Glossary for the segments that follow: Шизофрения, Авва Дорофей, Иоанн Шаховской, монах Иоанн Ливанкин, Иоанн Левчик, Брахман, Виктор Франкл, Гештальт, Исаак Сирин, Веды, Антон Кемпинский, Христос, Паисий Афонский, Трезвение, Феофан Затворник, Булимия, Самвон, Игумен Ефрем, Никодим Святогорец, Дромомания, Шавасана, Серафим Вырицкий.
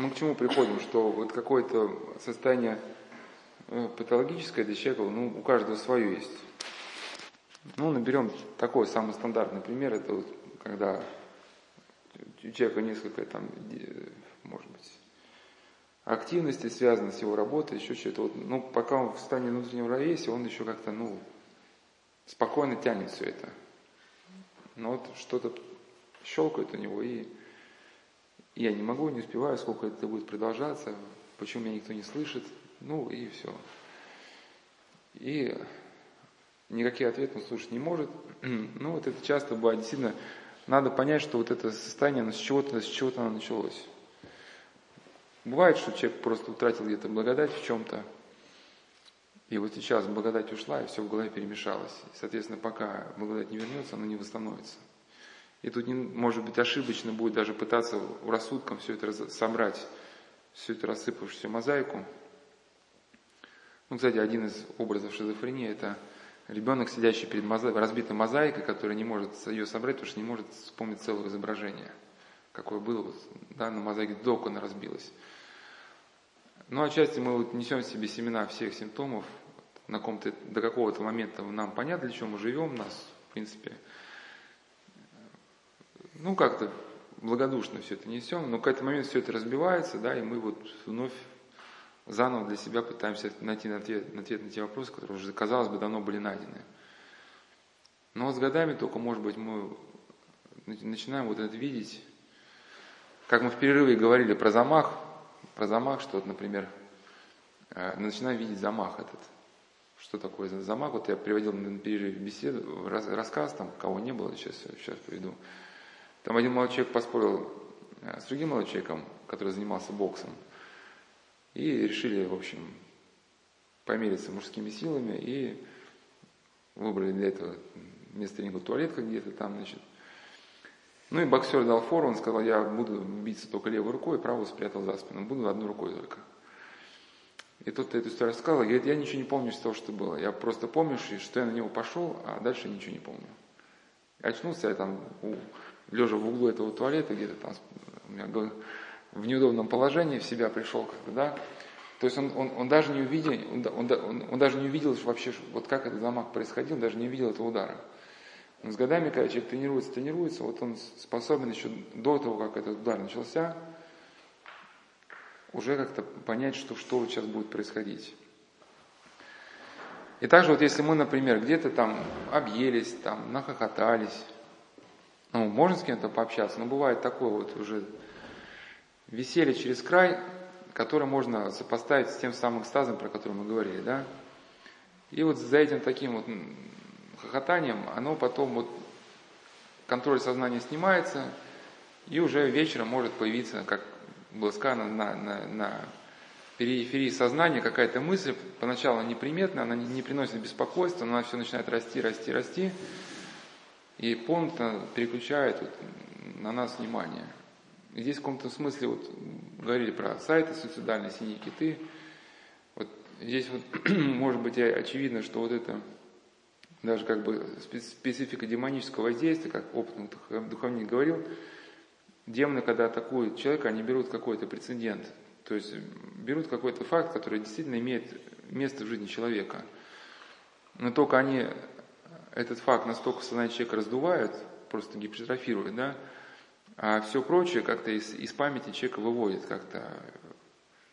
мы к чему приходим, что вот какое-то состояние патологическое для человека, ну, у каждого свое есть. Ну, наберем такой самый стандартный пример, это вот, когда у человека несколько, там, может быть, активности связаны с его работой, еще что-то. Вот, ну, пока он в состоянии внутреннего равновесия, он еще как-то, ну, спокойно тянет все это. Но вот что-то щелкает у него, и я не могу, не успеваю, сколько это будет продолжаться, почему меня никто не слышит, ну, и все. И никаких ответов он слушать не может. Ну, вот это часто бывает. Действительно, надо понять, что вот это состояние, оно с чего-то оно началось. Бывает, что человек просто утратил где-то благодать в чем-то, и вот сейчас благодать ушла, и все в голове перемешалось. И, соответственно, пока благодать не вернется, она не восстановится. И тут, может быть, ошибочно будет даже пытаться рассудком все это собрать, всю эту рассыпавшуюся мозаику. Ну, кстати, один из образов шизофрении – это ребенок, сидящий перед разбитой мозаикой, который не может ее собрать, потому что не может вспомнить целое изображение, какое было, вот, да, на мозаике до окона разбилось. Ну, отчасти мы вот несем в себе семена всех симптомов, на ком-то, до какого-то момента нам понятно, для чего мы живем, нас, в принципе, ну, как-то благодушно все это несем, но в какой-то момент все это разбивается, да, и мы вот вновь заново для себя пытаемся найти ответ на те вопросы, которые уже, казалось бы, давно были найдены. Но вот с годами только, может быть, мы начинаем вот это видеть, как мы в перерыве говорили про замах, что, например, начинаем видеть замах этот. Что такое замах? Вот я приводил на перерыве беседу, рассказ, там, кого не было, сейчас приведу. Там один молодой человек поспорил с другим молодым человеком, который занимался боксом, и решили, в общем, помериться мужскими силами, и выбрали для этого вместо тренинга туалетка где-то там, значит. Ну и боксер дал фору, он сказал, я буду биться только левой рукой, правую спрятал за спину, буду одной рукой только. И тот эту историю рассказал, говорит, я ничего не помню из того, что было, я просто помню, что я на него пошел, а дальше я ничего не помню. Очнулся я там, лежа в углу этого туалета, где-то там, у меня в неудобном положении, в себя пришел как-то, да. То есть он даже не увидел, он даже не увидел вообще, вот как этот замах происходил, даже не увидел этого удара. Но с годами, когда человек тренируется, вот он способен еще до того, как этот удар начался, уже как-то понять, что сейчас будет происходить. И также вот если мы, например, где-то там объелись, там нахохотались, ну, можно с кем-то пообщаться, но бывает такое вот уже веселье через край, которое можно сопоставить с тем самым экстазом, про который мы говорили, да. И вот за этим таким вот хохотанием, оно потом вот, контроль сознания снимается, и уже вечером может появиться, как было сказано, на периферии сознания какая-то мысль, поначалу неприметная, она не приносит беспокойства, но она все начинает расти, и полностью переключает вот на нас внимание. И здесь в каком-то смысле вот говорили про сайты суицидальные, синие киты. Вот здесь вот может быть очевидно, что вот это даже как бы специфика демонического воздействия, как опытный духовник говорил, демоны, когда атакуют человека, они берут какой-то прецедент, то есть берут какой-то факт, который действительно имеет место в жизни человека. Но только они этот факт настолько в сознании человека раздувают, просто гипертрофируют, да, а все прочее как-то из памяти человека выводит как-то.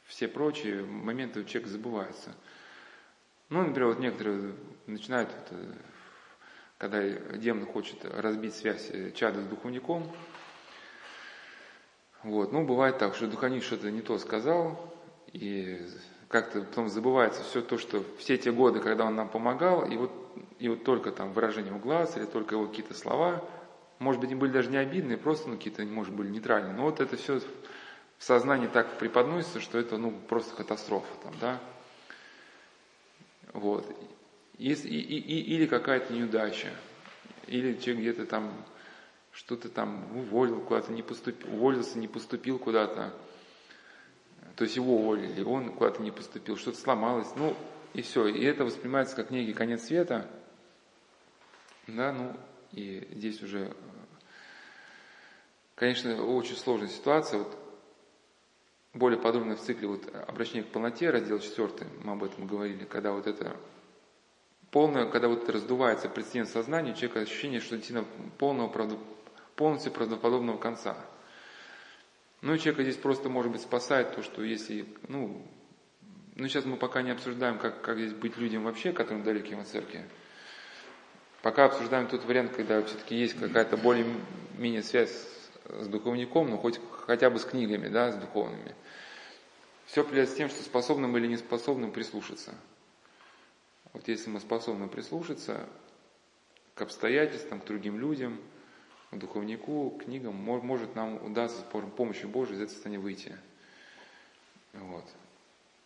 Все прочие моменты у человека забываются. Ну, например, вот некоторые начинают, когда демон хочет разбить связь чада с духовником, вот, ну, бывает так, что духовник что-то не то сказал, и как-то потом забывается все то, что все те годы, когда он нам помогал, и вот только там выражение в глаз, или только его какие-то слова, может быть, они были даже не обидные, просто, ну, какие-то, может, были нейтральные, но вот это все в сознании так преподносится, что это, ну, просто катастрофа, там, да, вот, или какая-то неудача, или человек где-то там, что-то там уволил куда-то, уволился, не поступил куда-то, то есть его уволили, он куда-то не поступил, что-то сломалось, ну, и все, и это воспринимается как некий конец света, да, ну, и здесь уже, конечно, очень сложная ситуация. Вот более подробно в цикле вот «Обращение к полноте», раздел 4, мы об этом говорили, когда вот это полное, когда вот это раздувается прецедент сознания, у человека ощущение, что действительно полностью правдоподобного конца. Ну и человека здесь просто, может быть, спасает то, что если, сейчас мы пока не обсуждаем, как здесь быть людям вообще, которым далеки от церкви. Пока обсуждаем тот вариант, когда все-таки есть какая-то более-менее связь с духовником, но хотя бы с книгами, да, с духовными. Все определяется тем, что способным или не способным прислушаться. Вот если мы способны прислушаться к обстоятельствам, к другим людям, к духовнику, к книгам, может нам удастся с помощью Божией из этого состояния выйти. Вот.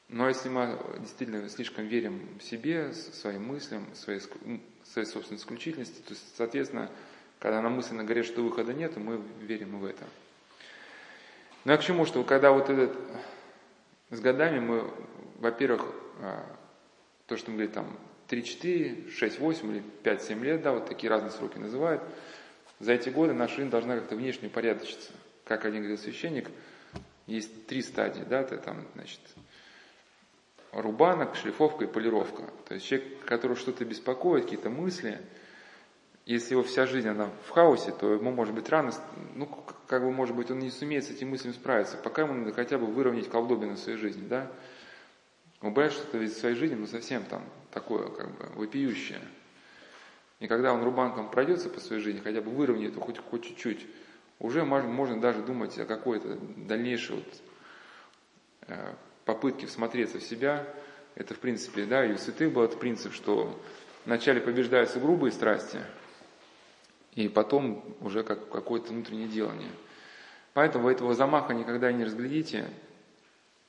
Но если мы действительно слишком верим в себе, своим мыслям, своей собственной исключительности, то, соответственно, когда нам мысленно говорят, что выхода нет, мы верим в это. Ну а к чему? Что когда вот этот... С годами мы, во-первых, то, что мы говорим, там, 3, 4, 6, 8 или 5, 7 лет, да, вот такие разные сроки называют, за эти годы наша жизнь должна как-то внешне упорядочиться. Как один говорил священник, есть три стадии, да, это там, значит... рубанок, шлифовка и полировка. То есть человек, которого что-то беспокоит, какие-то мысли, если его вся жизнь, она в хаосе, то ему может быть рано, может быть, он не сумеет с этими мыслями справиться, пока ему надо хотя бы выровнять колдобину в своей жизни, да? Убрать что-то из своей жизни, совсем там такое, вопиющее. И когда он рубанком пройдется по своей жизни, хотя бы выровняет его хоть чуть-чуть, уже можно даже думать о какой-то дальнейшей попытки всмотреться в себя. Это в принципе, да, и у святых был этот принцип, что вначале побеждаются грубые страсти, и потом уже как какое-то внутреннее делание. Поэтому вы этого замаха никогда не разглядите,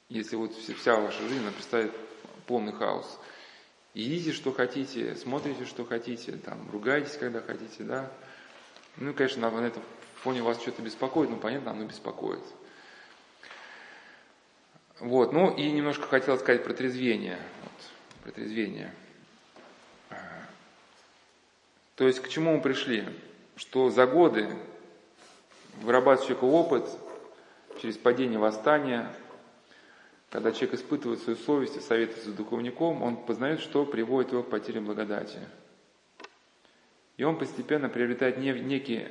если вот вся ваша жизнь, она представит полный хаос. Едите, что хотите, смотрите, что хотите, там, ругайтесь, когда хотите, да. Ну и, конечно, на этом фоне вас что-то беспокоит, понятно, оно беспокоит. Вот, и немножко хотел сказать про трезвение. Вот, про трезвение. То есть к чему мы пришли? Что за годы вырабатывает человек опыт через падение, восстания, когда человек испытывает свою совесть и советуется с духовником, он познает, что приводит его к потере благодати. И он постепенно приобретает некий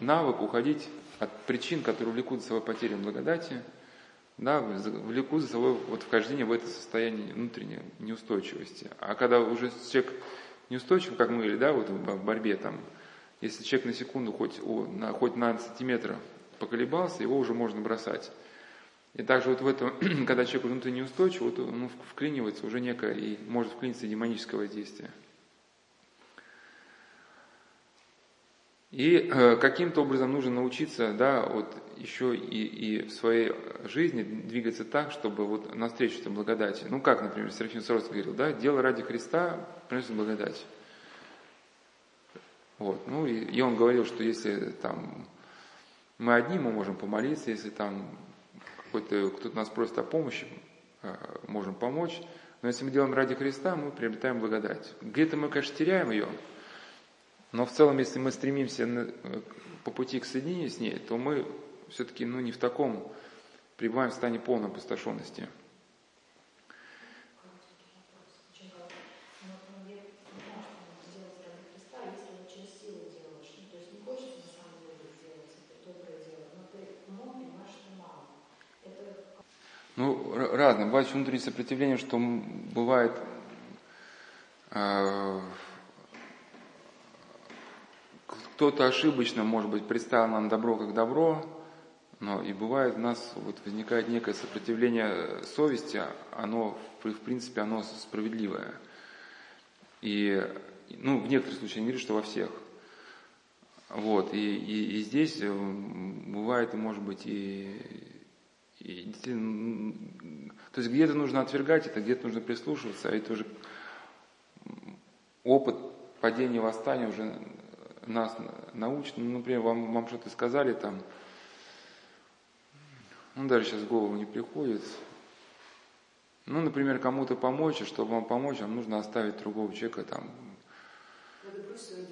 навык уходить от причин, которые влекут за собой потерю благодати, да, влекут за собой вхождение в это состояние внутренней неустойчивости. А когда уже человек неустойчив, как мы говорили, да, вот в борьбе там, если человек на секунду хоть на сантиметр поколебался, его уже можно бросать. И также вот в этом, когда человек внутренне неустойчив, вот он вклинивается уже некое, и может вклиниться демоническое воздействие. И каким-то образом нужно научиться, да, вот еще и в своей жизни двигаться так, чтобы вот навстречу этой благодати. Ну как, например, Серафим Саровский говорил, да, дело ради Христа приносит благодать. Вот, и он говорил, что если там мы одни, мы можем помолиться, если там кто-то нас просит о помощи, можем помочь, но если мы делаем ради Христа, мы приобретаем благодать. Где-то мы, конечно, теряем ее, но в целом, если мы стремимся по пути к соединению с ней, то мы все-таки не в таком пребываем в состоянии полной опустошенности. Разно. Бывает внутреннее сопротивление, что бывает... Кто-то ошибочно, может быть, представил нам добро как добро, но и бывает у нас возникает некое сопротивление совести, оно, в принципе, оно справедливое. И, в некоторых случаях, не говорю, что во всех. Вот, и здесь бывает, может быть, то есть где-то нужно отвергать это, где-то нужно прислушиваться, а это уже опыт падения восстания уже нас научат, например, вам что-то сказали там, даже сейчас в голову не приходит. Например, кому-то помочь, и чтобы вам помочь, нам нужно оставить другого человека там. Надо бросить свои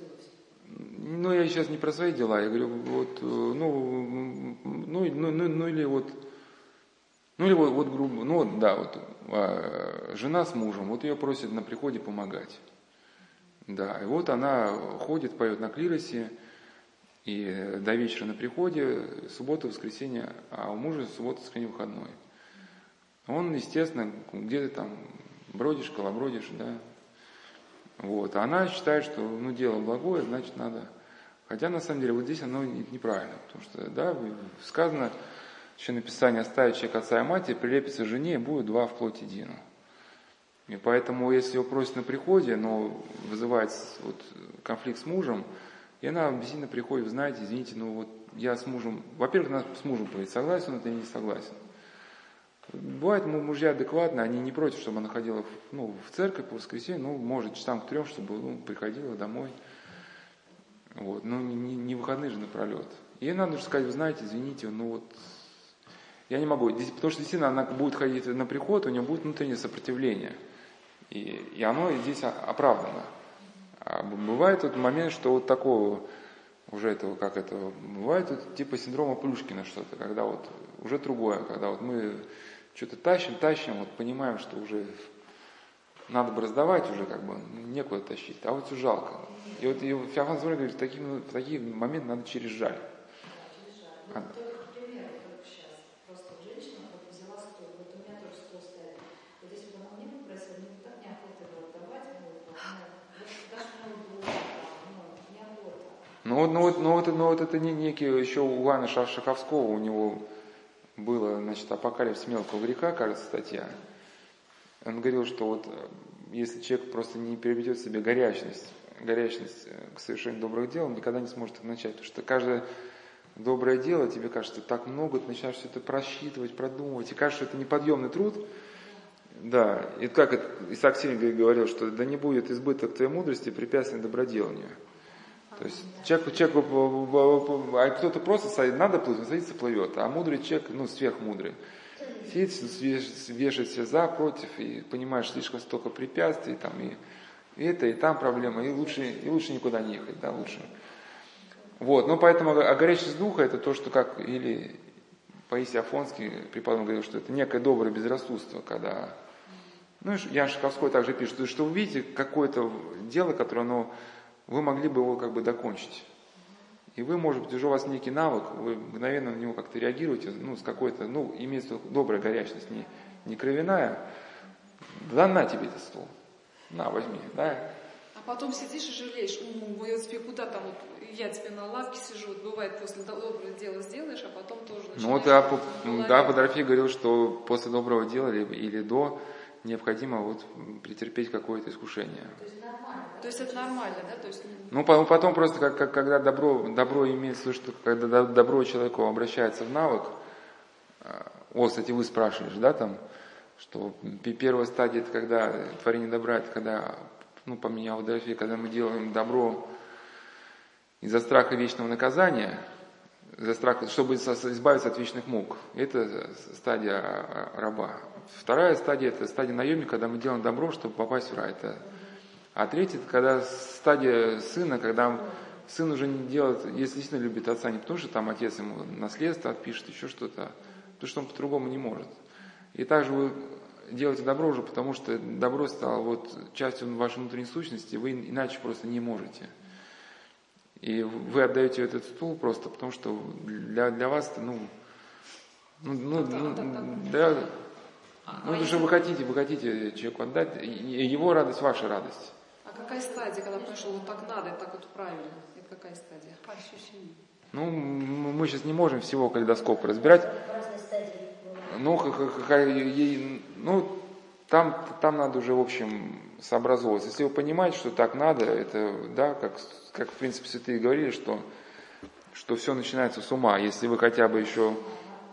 дела. Я сейчас не про свои дела, я говорю, Ну или вот грубо, ну да, вот жена с мужем, вот ее просят на приходе помогать. Да, и вот она ходит, поет на клиросе, и до вечера на приходе, суббота, воскресенье, а у мужа суббота, воскресенье, выходной. Он, естественно, где-то там бродишь, колобродишь, да. Вот. А она считает, что ну, дело благое, значит, надо. Хотя, на самом деле, вот здесь оно неправильно, потому что, да, сказано, еще на Писании, оставит человек отца и матери, прилепится жене, и будет два вплоть едино. И поэтому, если его просят на приходе, но вызывает вот, конфликт с мужем, и она объяснительно приходит, вы знаете, извините, ну вот я с мужем, во-первых, надо с мужем поговорить, согласен он или не согласен. Бывает, мужья адекватны, они не против, чтобы она ходила ну, в церковь по воскресенье, ну, может, часам к трем, чтобы ну, приходила домой. Вот, ну, не выходные же напролет. И надо же сказать, вы знаете, извините, ну вот, я не могу. Потому что действительно она будет ходить на приход, у нее будет внутреннее сопротивление. И оно здесь оправдано. А бывает тот момент, что вот такого, уже этого, как этого, бывает вот, типа синдрома Плюшкина что-то, когда вот уже другое, когда вот мы что-то тащим, вот понимаем, что уже надо бы раздавать уже, как бы, некуда тащить, а вот все жалко. И вот и Феофан Затворник говорит, в такие моменты надо через жаль. Да, через жаль. Но вот это не некий, еще у Иоанна Шаховского, у него было, значит, апокалипсис мелкого греха, кажется, статья. Он говорил, что вот если человек просто не переведет в себе горячность к совершению добрых дел, он никогда не сможет их начать. Потому что каждое доброе дело, тебе кажется, так много, ты начинаешь все это просчитывать, продумывать, и кажется, что это неподъемный труд. Да, и как это, Исаак Сирин говорил, что да не будет избыток твоей мудрости препятствия доброделанию. То есть человеку, а кто-то просто садит, надо плыть, он садится, плывет, а мудрый человек, ну, сверхмудрый, сидит, вешает все за, против, и понимаешь, слишком столько препятствий, там, и это, и там проблема, и лучше никуда не ехать, да, лучше. Вот, ну, поэтому, а горячность духа, это то, что как, или Паисий Афонский, преподобный, говорил, что это некое доброе безрассудство, когда, ну, Иоанн Шаховской также пишет, что вы видите какое-то дело, которое, оно, вы могли бы его как бы докончить. И вы, может быть, уже у вас некий навык, вы мгновенно на него как-то реагируете, ну, с какой-то, ну, имеется добрая горячность, не кровяная. Да на тебе этот стол. На, возьми, да. А потом сидишь и жалеешь, я тебе куда там, вот, я тебе на лавке сижу, вот, бывает, после доброго дела сделаешь, а потом тоже начинаешь. Ну, вот, Авва Дорофей говорил, что после доброго дела или до необходимо вот претерпеть какое-то искушение. То есть это нормально, да? То есть... Ну, потом просто, как когда добро имеет слышно, когда добро человеку обращается в навык, кстати, вы спрашивали, да, там, что первая стадия, это когда творение добра, это когда, ну, по мнению Авва Дорофея, когда мы делаем добро из-за страха вечного наказания, из-за страха, чтобы избавиться от вечных мук. Это стадия раба. Вторая стадия, это стадия наемника, когда мы делаем добро, чтобы попасть в рай. А третья, это когда стадия сына, когда сын уже не делает, если действительно любит отца, не потому что там отец ему наследство отпишет, еще что-то, потому что он по-другому не может. И также вы делаете добро уже, потому что добро стало вот частью вашей внутренней сущности, вы иначе просто не можете. И вы отдаете этот стул просто потому, что для вас это, потому что вы хотите человеку отдать, и его радость, ваша радость. А какая стадия, когда понимаешь, что вот так надо, так вот правильно? Это какая стадия? По ощущениям. Ну, мы сейчас не можем всего калейдоскопа разбирать. В разной стадии. Там надо уже, в общем, сообразовываться. Если вы понимаете, что так надо, это, да, как в принципе святые говорили, что все начинается с ума. Если вы хотя бы еще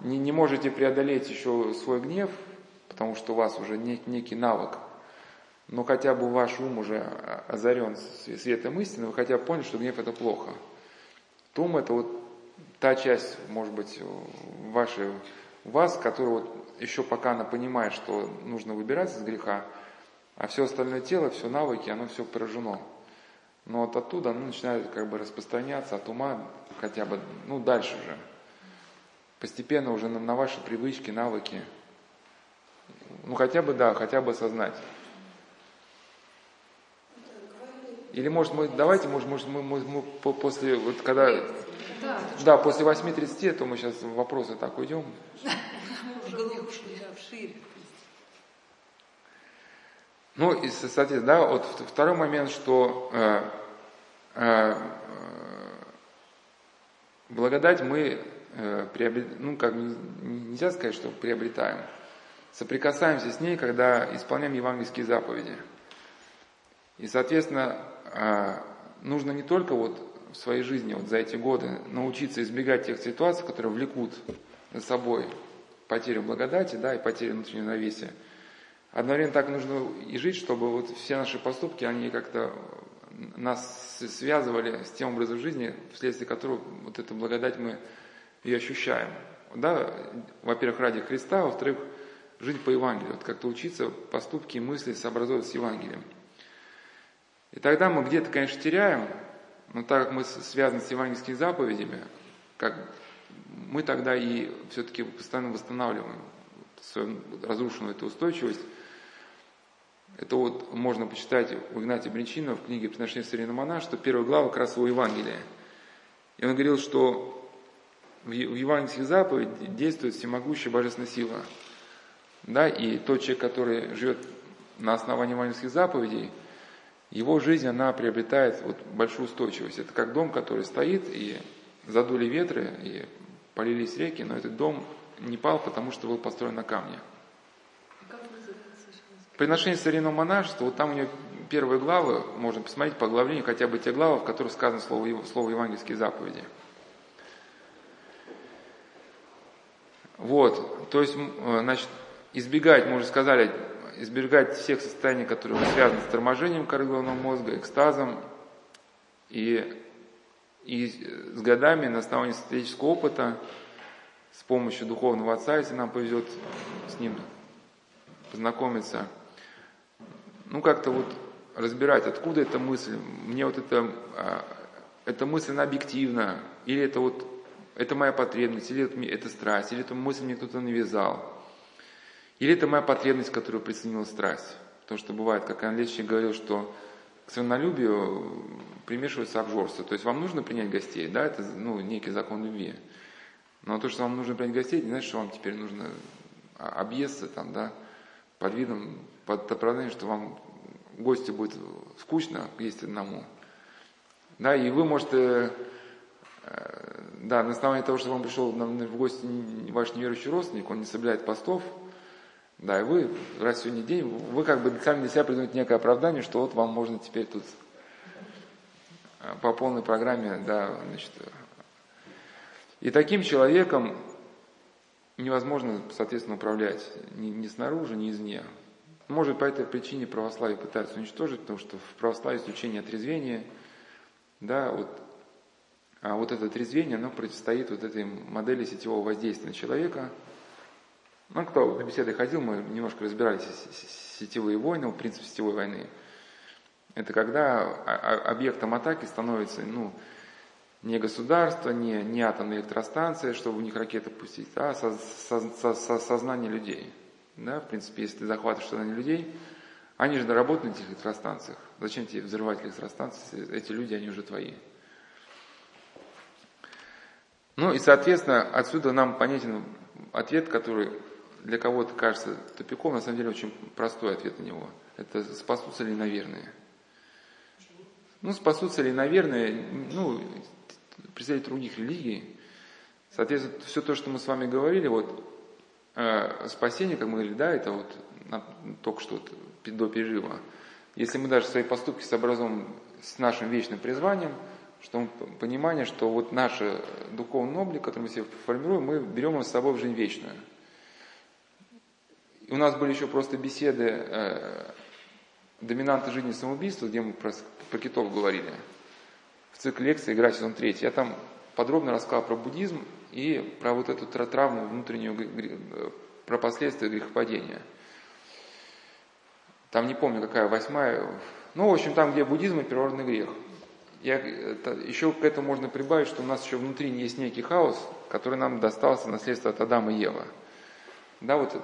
не можете преодолеть еще свой гнев, потому что у вас уже некий навык, но хотя бы ваш ум уже озарен светом истины, вы хотя бы поняли, что гнев – это плохо. То ум – это вот та часть, может быть, вас, которая вот еще пока она понимает, что нужно выбираться из греха, а все остальное тело, все навыки, оно все поражено. Но вот оттуда оно начинает как бы распространяться от ума хотя бы, ну, дальше уже. Постепенно уже на ваши привычки, навыки. Ну хотя бы, да, хотя бы осознать. Или, может, мы, давайте, может, мы после, вот когда, да, после 8:30, то мы сейчас в вопросы так уйдем. Ну, и, кстати, да, вот второй момент, что благодать мы приобретаем, ну, как нельзя сказать, что приобретаем, соприкасаемся с ней, когда исполняем евангельские заповеди. И, соответственно, нужно не только вот в своей жизни вот за эти годы научиться избегать тех ситуаций, которые влекут за собой потерю благодати, да, и потерю внутреннего равновесия. Одновременно так нужно и жить, чтобы вот все наши поступки, они как-то нас связывали с тем образом жизни, вследствие которого вот эту благодать мы и ощущаем. Да? Во-первых, ради Христа, во-вторых, жить по Евангелию, вот как-то учиться поступки и мысли сообразовывать с Евангелием. И тогда мы где-то, конечно, теряем, но так как мы связаны с евангельскими заповедями, как мы тогда и все-таки постоянно восстанавливаем свою разрушенную эту устойчивость. Это вот можно почитать у Игнатия Брянчанинова в книге «Приношение современного монаха», что первая глава как раз у Евангелия. И он говорил, что в евангельских заповедях действует всемогущая божественная сила. Да, и тот человек, который живет на основании евангельских заповедей, его жизнь, она приобретает вот большую устойчивость. Это как дом, который стоит, и задули ветры, и полились реки, но этот дом не пал, потому что был построен на камне. «Приношение современного монашества», вот там у него первые главы, можно посмотреть по оглавлению, хотя бы те главы, в которых сказано слово «евангельские заповеди». Вот, то есть, значит, избегать, мы уже сказали, избегать всех состояний, которые связаны с торможением коры головного мозга, экстазом. И с годами на основании статистического опыта, с помощью духовного отца, если нам повезет с ним познакомиться, ну как-то вот разбирать, откуда эта мысль, мне вот эта мысль, она объективна, или это вот это моя потребность, или это страсть, или эту мысль мне кто-то навязал. Или это моя потребность, которую присоединила страсть. Потому что бывает, как Иоанн Левчик говорил, что к свинолюбию примешивается обжорство. То есть вам нужно принять гостей, да, это ну, некий закон любви. Но то, что вам нужно принять гостей, не значит, что вам теперь нужно объесться там, да, под видом, под оправданием, что вам гостю будет скучно есть одному. Да, и вы можете, да, на основании того, что вам пришел в гости ваш неверующий родственник, он не соблюдает постов, да, и вы, раз сегодня день, вы как бы сами для себя придумаете некое оправдание, что вот вам можно теперь тут по полной программе, да, значит. И таким человеком невозможно, соответственно, управлять ни снаружи, ни извне. Может, по этой причине православие пытаются уничтожить, потому что в православии есть учение о трезвении, да, вот, а вот это трезвение, оно противостоит вот этой модели сетевого воздействия на человека. Ну, кто на беседы ходил, мы немножко разбирались сетевые войны, принцип сетевой войны. Это когда объектом атаки становится, ну, не государство, не атомная электростанция, чтобы в них ракеты пустить, а сознание людей. Да, в принципе, если ты захватываешь сознание людей, они же доработаны на этих электростанциях. Зачем тебе взрывать электростанции? Эти люди, они уже твои. Ну, и, соответственно, отсюда нам понятен ответ, который для кого-то кажется тупиком, на самом деле очень простой ответ на него. Это спасутся ли иноверные? Ну, спасутся ли иноверные, ну, представители других религий. Соответственно, все то, что мы с вами говорили, вот спасение, как мы говорили, да, это вот только что вот, до перерыва. Если мы даже свои поступки сообразуем с нашим вечным призванием, что понимание, что вот наш духовный облик, который мы себе формируем, мы берем его с собой в жизнь вечную. И у нас были еще просто беседы «Доминанты жизни и самоубийства», где мы про китов говорили, в цикле лекции «Игра сезон 3». Я там подробно рассказал про буддизм и про вот эту травму внутреннюю, про последствия грехопадения. Там не помню, какая, 8-я. Ну, в общем, там, где буддизм и первородный грех. Еще к этому можно прибавить, что у нас еще внутри есть некий хаос, который нам достался наследство от Адама и Евы. Да, вот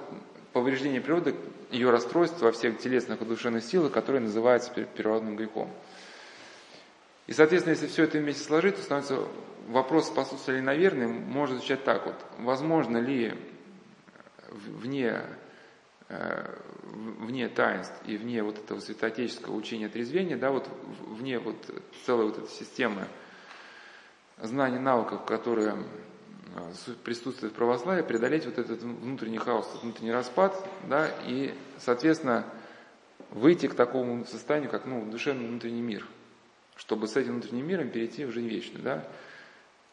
повреждение природы, ее расстройство во всех телесных и душевных силах, которые называются первородным грехом. И, соответственно, если все это вместе сложить, то становится вопрос, спасутся ли наверное, можно звучать так вот. Возможно ли вне таинств и вне вот этого святоотеческого учения трезвения, да, вот вне вот целой вот этой системы знаний, навыков, которые присутствует в православии, преодолеть вот этот внутренний хаос, внутренний распад, да, и, соответственно, выйти к такому состоянию, как, ну, душевный внутренний мир, чтобы с этим внутренним миром перейти в жизнь вечную, да.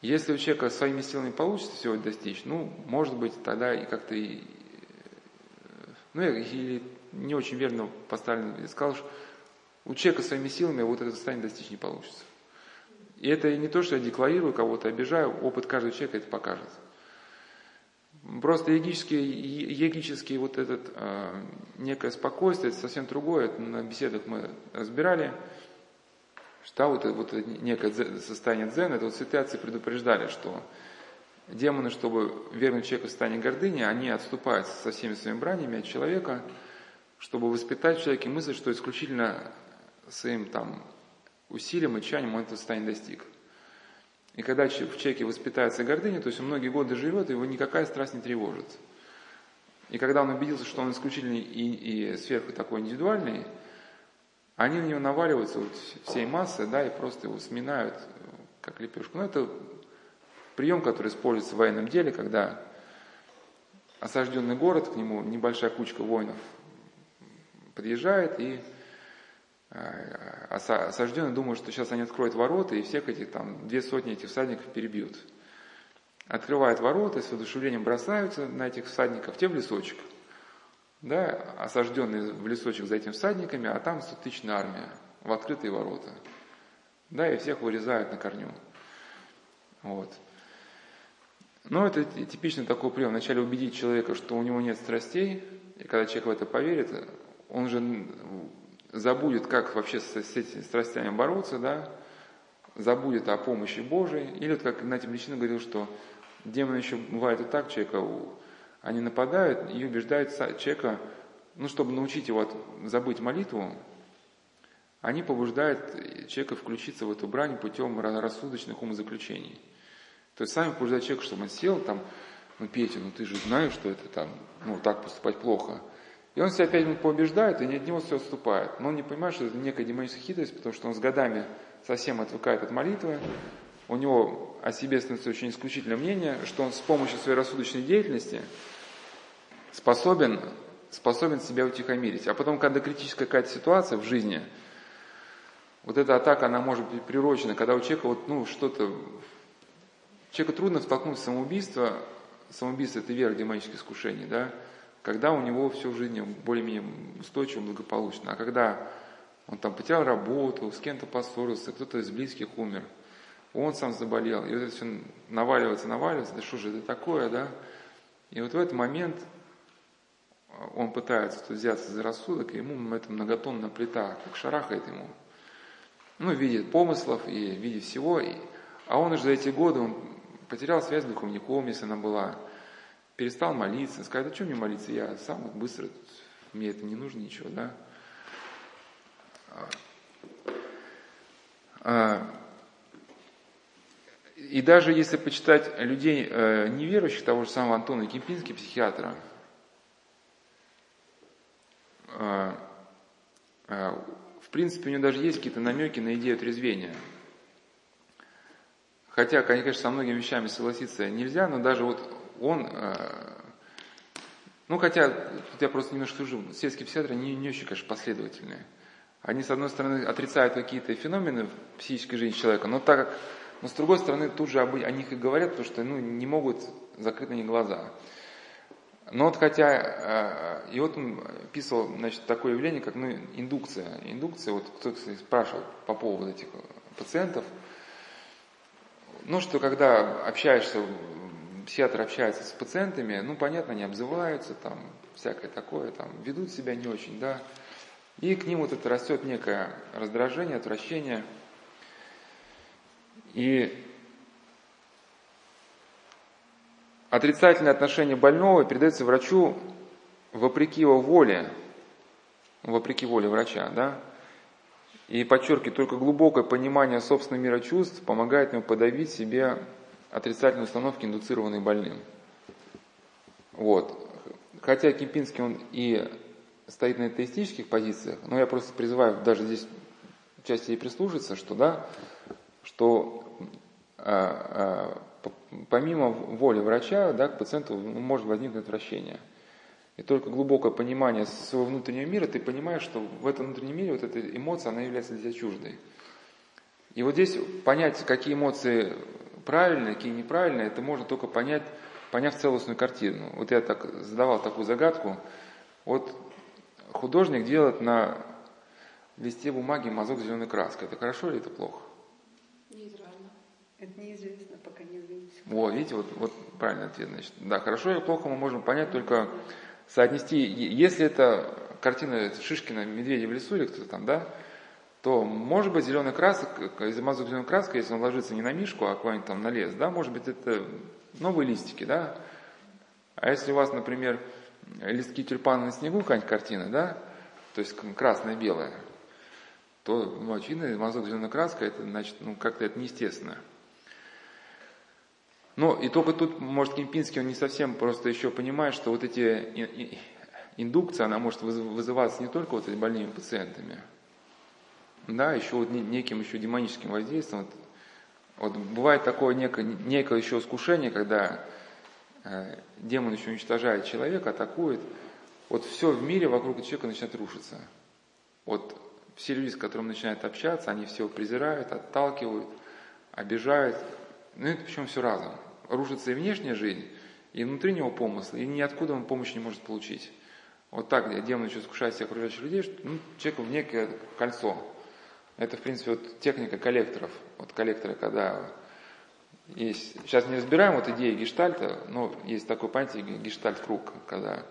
Если у человека своими силами получится всего достичь, ну, может быть, тогда и как-то, ну, или не очень верно поставлен, я сказал, что у человека своими силами вот это состояние достичь не получится. И это не то, что я декларирую, кого-то обижаю, опыт каждого человека это покажет. Просто йогический вот этот некое спокойствие, это совсем другое, это на беседах мы разбирали, что вот некое состояние дзена, это вот святые отцы предупреждали, что демоны, чтобы вернуть человека в состояние гордыни, они отступают со всеми своими бранями от человека, чтобы воспитать в человеке мысль, что исключительно своим там усилием и чанием он этого состояния достиг. И когда в человеке воспитается гордыня, то есть он многие годы живет, его никакая страсть не тревожит. И когда он убедился, что он исключительный и сверху такой индивидуальный, они на него наваливаются вот всей массой, да, и просто его сминают, как лепешку. Но это прием, который используется в военном деле, когда осажденный город, к нему небольшая кучка воинов подъезжает, и осажденные думают, что сейчас они откроют ворота, и всех этих там 200 этих всадников перебьют. Открывают ворота, с воодушевлением бросаются на этих всадников, те в лесочек. Да, осажденные в лесочек за этими всадниками, а там 100-тысячная армия в открытые ворота. Да, и всех вырезают на корню. Вот. Но это типичный такой прием. Вначале убедить человека, что у него нет страстей, и когда человек в это поверит, он же забудет, как вообще с этими страстями бороться, да, забудет о помощи Божией. Или вот как Игнатий Брянчанинов говорил, что демоны еще бывает и так, человека, они нападают и убеждают человека, ну, чтобы научить его забыть молитву, они побуждают человека включиться в эту брань путем рассудочных умозаключений. То есть сами побуждают человека, чтобы он сел там, ну, Петя, ну ты же знаешь, что это там, ну, так поступать плохо. И он себя 5 минут поубеждает, и от него все отступает. Но он не понимает, что это некая демоническая хитрость, потому что он с годами совсем отвыкает от молитвы. У него о себе становится очень исключительное мнение, что он с помощью своей рассудочной деятельности способен себя утихомирить. А потом, когда критическая какая-то ситуация в жизни, вот эта атака, она может быть приурочена, когда у человека вот, ну, что-то... Человеку трудно втолкнуть в самоубийство. Самоубийство – это вера в демонические искушения, да? Когда у него все в жизни более-менее устойчиво, благополучно. А когда он там потерял работу, с кем-то поссорился, кто-то из близких умер, он сам заболел, и вот это все наваливается, да что же это такое, да? И вот в этот момент он пытается взяться за рассудок, и ему эта многотонная плита как шарахает ему. Ну, в виде помыслов и в виде всего. А он уже за эти годы он потерял связь с духовником, если она была, перестал молиться, сказать, а что мне молиться, я сам вот быстро, мне это не нужно ничего, да. И даже если почитать людей неверующих, того же самого Антона Кемпинского, психиатра, в принципе, у него даже есть какие-то намеки на идею трезвения. Хотя, конечно, со многими вещами согласиться нельзя, но даже вот он, ну хотя, я просто немножко сужу, сельские психиатры не очень, конечно, последовательные. Они, с одной стороны, отрицают какие-то феномены в психической жизни человека, но с другой стороны, тут же о них и говорят, потому что, ну, не могут закрыть на них глаза. Но вот хотя, и вот он писал, значит, такое явление, как, ну, индукция. Индукция, вот кто-то спрашивал по поводу этих пациентов, ну, что когда общаешься, психиатр общается с пациентами, ну, понятно, они обзываются, там, всякое такое, там, ведут себя не очень, да. И к ним вот это растет некое раздражение, отвращение. И отрицательное отношение больного передается врачу вопреки его воле, вопреки воле врача, да, и подчеркиваю, только глубокое понимание собственного мира чувств помогает ему подавить себе отрицательные установки, индуцированные больным. Вот. Хотя Кемпинский он и стоит на атеистических позициях, но я просто призываю даже здесь части и прислушаться, что, да, что помимо воли врача, да, к пациенту может возникнуть отвращение. И только глубокое понимание своего внутреннего мира, ты понимаешь, что в этом внутреннем мире вот эта эмоция, она является для тебя чуждой. И вот здесь понять, какие эмоции правильные, какие неправильные, это можно только понять, поняв целостную картину. Вот я так задавал такую загадку. Вот художник делает на листе бумаги мазок зеленой краской. Это хорошо или это плохо? Неизвестно. Это неизвестно, пока не увидите. Вот, видите, вот правильный ответ. Значит. Да, хорошо или плохо мы можем понять только соотнести, если это картина Шишкина «Медведя в лесу» или кто-то там, да, то, может быть, зеленая краска, мазок зеленой краской, если он ложится не на мишку, а куда-нибудь там на лес, да, может быть, это новые листики, да. А если у вас, например, листки тюльпана на снегу, какая-нибудь картина, да, то есть красное-белое, то, ну, очевидно, мазок зеленой краской, это, значит, ну, как-то это неестественно. Ну, и только тут, может, Кемпинский, он не совсем просто еще понимает, что вот эти индукции, она может вызываться не только вот этими больными пациентами, да, еще вот неким еще демоническим воздействием. Вот бывает такое некое еще искушение, когда демон еще уничтожает человека, атакует. Вот все в мире вокруг человека начинает рушиться. Вот все люди, с которыми начинают общаться, они все презирают, отталкивают, обижают. Ну, это причем все разом. Рушится и внешняя жизнь, и внутри него помысл, и ниоткуда он помощи не может получить. Вот так демон еще искушает всех окружающих людей, что, ну, человеку в некое кольцо. Это, в принципе, вот техника коллекторов. Вот коллекторы, когда есть... Сейчас не разбираем вот идеи гештальта, но есть такой понятие гештальт-круг, когда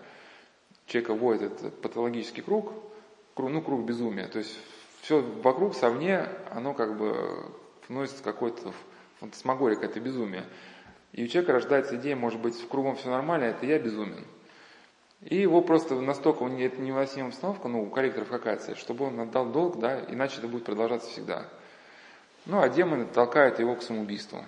человека вводит этот патологический круг, ну, круг безумия. То есть все вокруг, совне, оно как бы вносит какой-то... фантасмагорика, это безумие. И у человека рождается идея, может быть, в кругом все нормально, это я безумен. И его просто настолько, это невыносимая обстановка, ну, у корректоров какая цель, чтобы он отдал долг, да, иначе это будет продолжаться всегда. Ну, а демоны толкают его к самоубийству.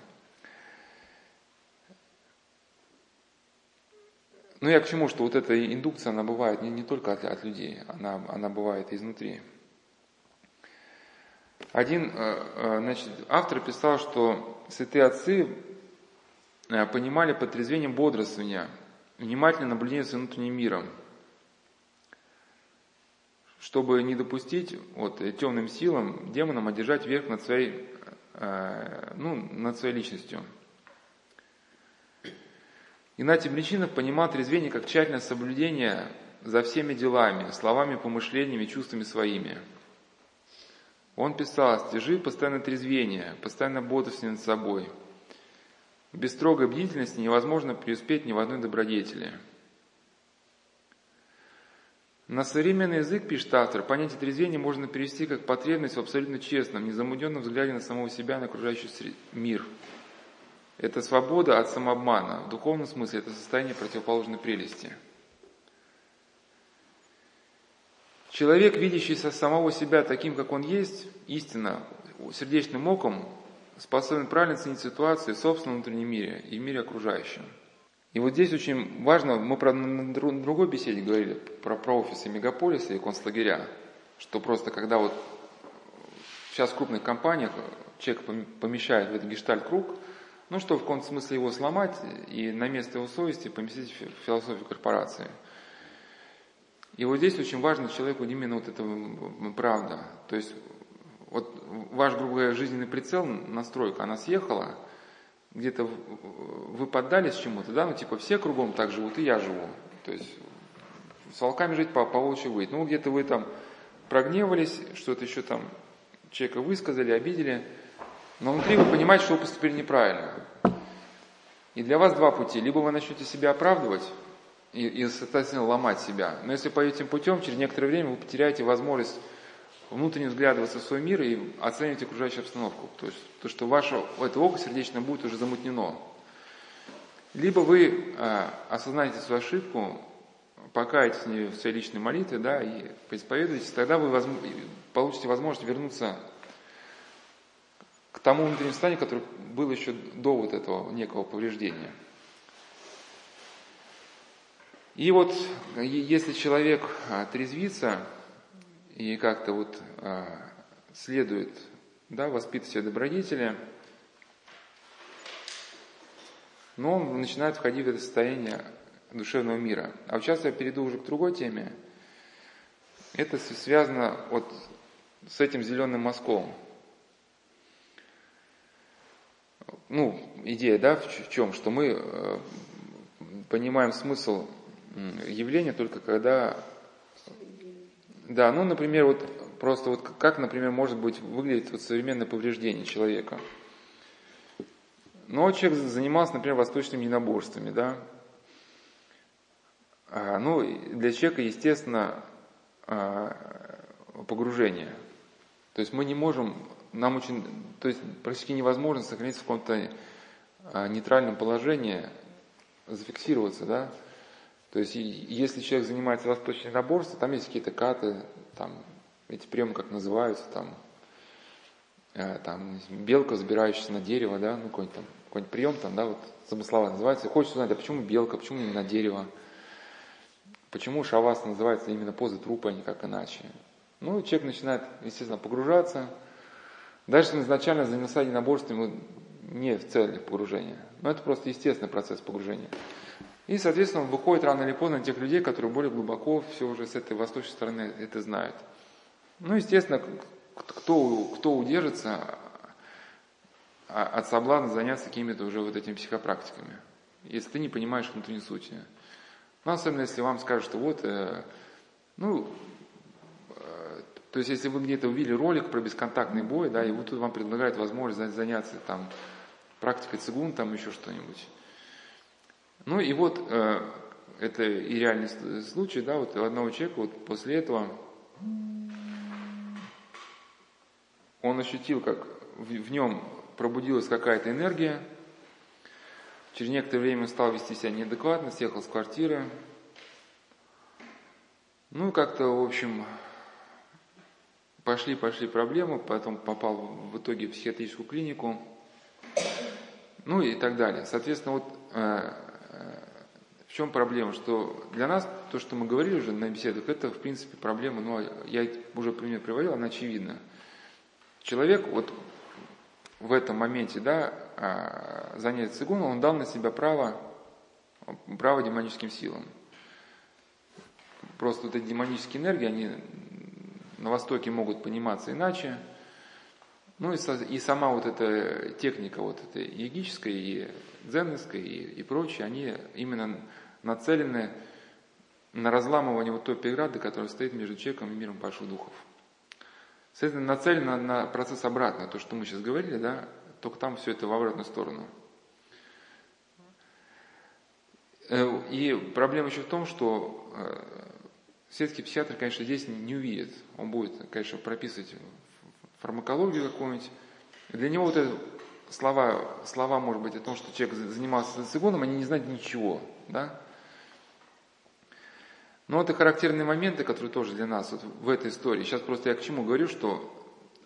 Ну, я к чему, что вот эта индукция, она бывает не только от людей, она бывает изнутри. Один, значит, автор писал, что святые отцы понимали под трезвением бодрствования, внимательное наблюдение за внутренним миром, чтобы не допустить вот, темным силам, демонам одержать верх над своей, над своей личностью. Игнатий Брянчанинов понимал трезвение как тщательное соблюдение за всеми делами, словами, помышлениями, чувствами своими. Он писал: «Стяжи постоянное трезвение, постоянно бодрствование над собой. Без строгой бдительности невозможно преуспеть ни в одной добродетели». На современный язык, пишет автор, понятие трезвения можно перевести как потребность в абсолютно честном, незамутненном взгляде на самого себя, на окружающий мир. Это свобода от самообмана. В духовном смысле это состояние противоположной прелести. Человек, видящий самого себя таким, как он есть, истинно, сердечным оком, способен правильно оценить ситуацию в собственном внутреннем мире и в мире окружающем. И вот здесь очень важно, мы на другой беседе говорили про офисы мегаполиса и концлагеря, что просто когда вот сейчас в крупных компаниях человек помещает в этот гештальт-круг, ну, чтобы в каком-то смысле его сломать и на место его совести поместить в философию корпорации. И вот здесь очень важно человеку именно вот эта правда. То есть вот ваш, грубо говоря, жизненный прицел, настройка, она съехала, где-то вы поддались чему-то, да, ну типа все кругом так живут, и я живу. То есть с волками жить, по волчьи выть. Ну где-то вы там прогневались, что-то еще там человека высказали, обидели, но внутри вы понимаете, что вы поступили неправильно. И для вас два пути. Либо вы начнете себя оправдывать, и, соответственно, ломать себя. Но если пойдете этим путем, через некоторое время вы потеряете возможность внутренне взглядываться в свой мир и оценивать окружающую обстановку. То есть, то, что ваше это око сердечное будет уже замутнено. Либо вы осознаете свою ошибку, покаетесь в своей личной молитве, да, и поисповедуетесь, тогда вы получите возможность вернуться к тому внутреннему состоянию, которое было еще до вот этого некого повреждения. И вот, если человек трезвится и как-то вот следует, да, воспитывать себя добродетели, но он начинает входить в это состояние душевного мира. А вот сейчас я перейду уже к другой теме. Это связано вот с этим зеленым мазком. Ну, идея, да, в чем? Что мы понимаем смысл явления только когда... Да, ну, например, вот просто вот как, например, может быть выглядит вот современное повреждение человека. Но человек занимался, например, восточными единоборствами, да. Ну, для человека, естественно, погружение. То есть мы не можем, нам очень, то есть практически невозможно сохраниться в каком-то нейтральном положении, зафиксироваться, да. То есть если человек занимается восточным единоборством, там есть какие-то каты, там, эти приемы как называются, там белка, взбирающаяся на дерево, да, ну, какой-нибудь прием, там, да, вот замысловато называется. Хочется узнать, а почему белка, почему не на дерево? Почему шавас называется именно поза трупа, а не как иначе? Ну, человек начинает, естественно, погружаться. Дальше он изначально занялся единоборством не в цели погружения. Но это просто естественный процесс погружения. И, соответственно, он выходит рано или поздно на тех людей, которые более глубоко все уже с этой восточной стороны это знают. Ну, естественно, кто удержится от соблазна заняться какими-то уже вот этими психопрактиками, если ты не понимаешь внутренней сути. Но особенно, если вам скажут, что вот, то есть, если вы где-то увидели ролик про бесконтактный бой, да, и вот тут вам предлагают возможность заняться там практикой цигун, там еще что-нибудь. Ну и вот, это и реальный случай, да, вот у одного человека вот после этого он ощутил, как в нем пробудилась какая-то энергия. Через некоторое время он стал вести себя неадекватно, съехал с квартиры. Ну, как-то, в общем, пошли проблемы, потом попал в итоге в психиатрическую клинику, ну и так далее. Соответственно, вот в чем проблема? Что для нас, то, что мы говорили уже на беседах, это, в принципе, проблема, но я уже пример приводил, она очевидна. Человек вот в этом моменте, да, занятия цигуном, он дал на себя право демоническим силам. Просто вот эти демонические энергии, они на Востоке могут пониматься иначе. Ну и сама вот эта техника вот этой йогической и дзеновской и прочее, они именно нацелены на разламывание вот той преграды, которая стоит между человеком и миром больших духов. Следовательно, нацелено на процесс обратный, то, что мы сейчас говорили, да, только там все это в обратную сторону. И проблема еще в том, что сельский психиатр, конечно, здесь не увидит. Он будет, конечно, прописывать фармакологию какую-нибудь. Для него вот эти слова, может быть, о том, что человек занимался цигуном, они не знают ничего, да. Но это характерные моменты, которые тоже для нас вот в этой истории. Сейчас просто я к чему говорю, что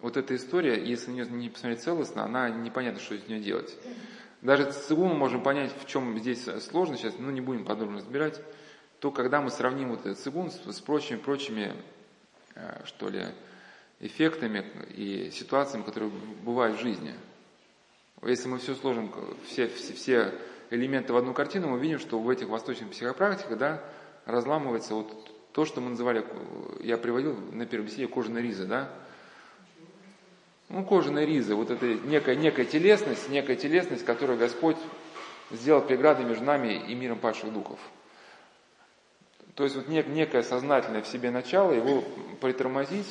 вот эта история, если ее не посмотреть целостно, она непонятно, что из нее делать. Даже цигун мы можем понять, в чем здесь сложность сейчас, но не будем подробно разбирать. То, когда мы сравним вот этот цигун с прочими что ли, эффектами и ситуациями, которые бывают в жизни. Если мы все сложим, все элементы в одну картину, мы видим, что в этих восточных психопрактиках, да, разламывается вот то, что мы называли, я приводил на первой беседе, кожаная риза, да? Ну, кожаная риза, вот это некая телесность, которую Господь сделал преградой между нами и миром падших духов. То есть вот некое сознательное в себе начало, его притормозить,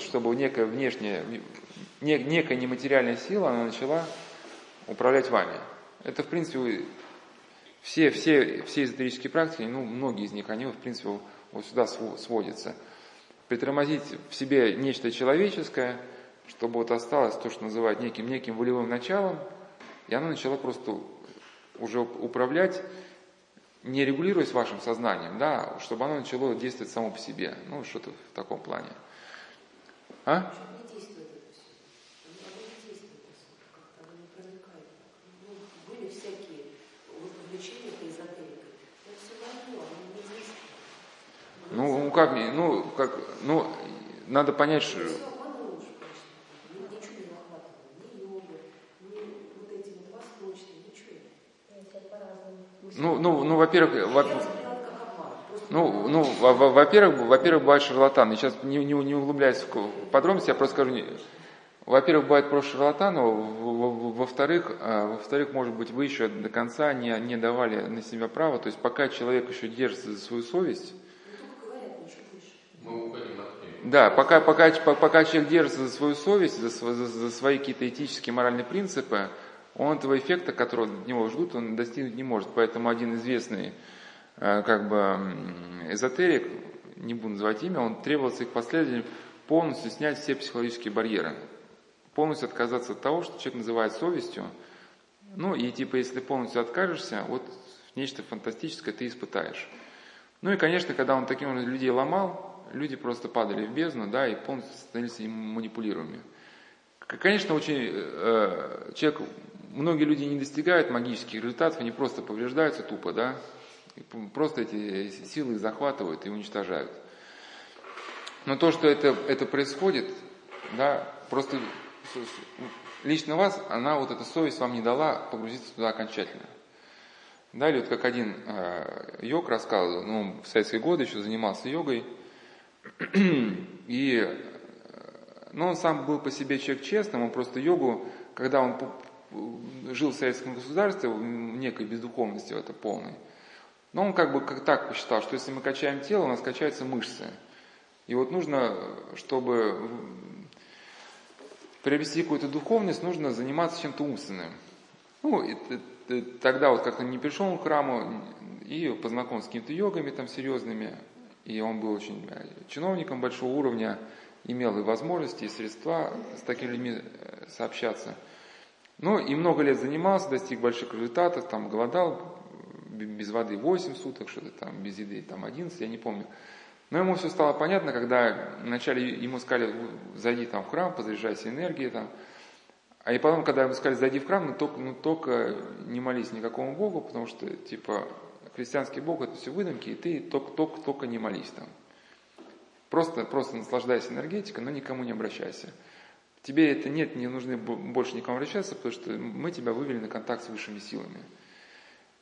чтобы некая внешняя, некая нематериальная сила, она начала управлять вами. Это, в принципе, все эзотерические практики, ну, многие из них, они, в принципе, вот сюда сводятся. Притормозить в себе нечто человеческое, чтобы вот осталось то, что называют неким волевым началом, и оно начало просто уже управлять не регулируясь вашим сознанием, да, чтобы оно начало действовать само по себе. Ну, что-то в таком плане. А? Ну, надо понять, что... Во-первых, бывает шарлатан. Я сейчас не углубляюсь в подробности, я просто скажу, во-первых, бывает просто шарлатан, но во-вторых, может быть, вы еще до конца не давали на себя права, то есть пока человек еще держится за свою совесть, да, пока человек держится за свою совесть, за свои какие-то этические и моральные принципы, он этого эффекта, которого от него ждут, он достигнуть не может. Поэтому один известный эзотерик, не буду называть имя, он требовал своих последователей полностью снять все психологические барьеры, полностью отказаться от того, что человек называет совестью. Ну и если полностью откажешься, вот нечто фантастическое ты испытаешь. Ну и, конечно, когда он таким образом людей ломал, люди просто падали в бездну, да, и полностью становились им манипулируемыми. Конечно, многие люди не достигают магических результатов, они просто повреждаются тупо, да, и просто эти силы захватывают и уничтожают. Но то, что это происходит, да, просто лично вас, эта совесть вам не дала погрузиться туда окончательно. Да, или как один йог рассказывал, в советские годы еще занимался йогой, но он сам был по себе человек честным, он просто йогу, когда он жил в советском государстве, в некой бездуховности в это полной, но он так посчитал, что если мы качаем тело, у нас качаются мышцы. И нужно, чтобы приобрести какую-то духовность, нужно заниматься чем-то умственным. И тогда как-то не пришел к храму и познакомился с какими-то йогами серьезными. И он был очень чиновником большого уровня, имел и возможности, и средства с такими людьми сообщаться. И много лет занимался, достиг больших результатов, голодал, без воды 8 суток, что-то без еды 11, я не помню. Но ему все стало понятно, когда вначале ему сказали, зайди в храм, позаряжайся энергией А и потом, когда ему сказали, зайди в храм, но только не молись никакому Богу, потому что, христианский Бог — это все выдумки, и ты только не молись . Просто наслаждайся энергетикой, но никому не обращайся. Тебе не нужно больше никому обращаться, потому что мы тебя вывели на контакт с высшими силами.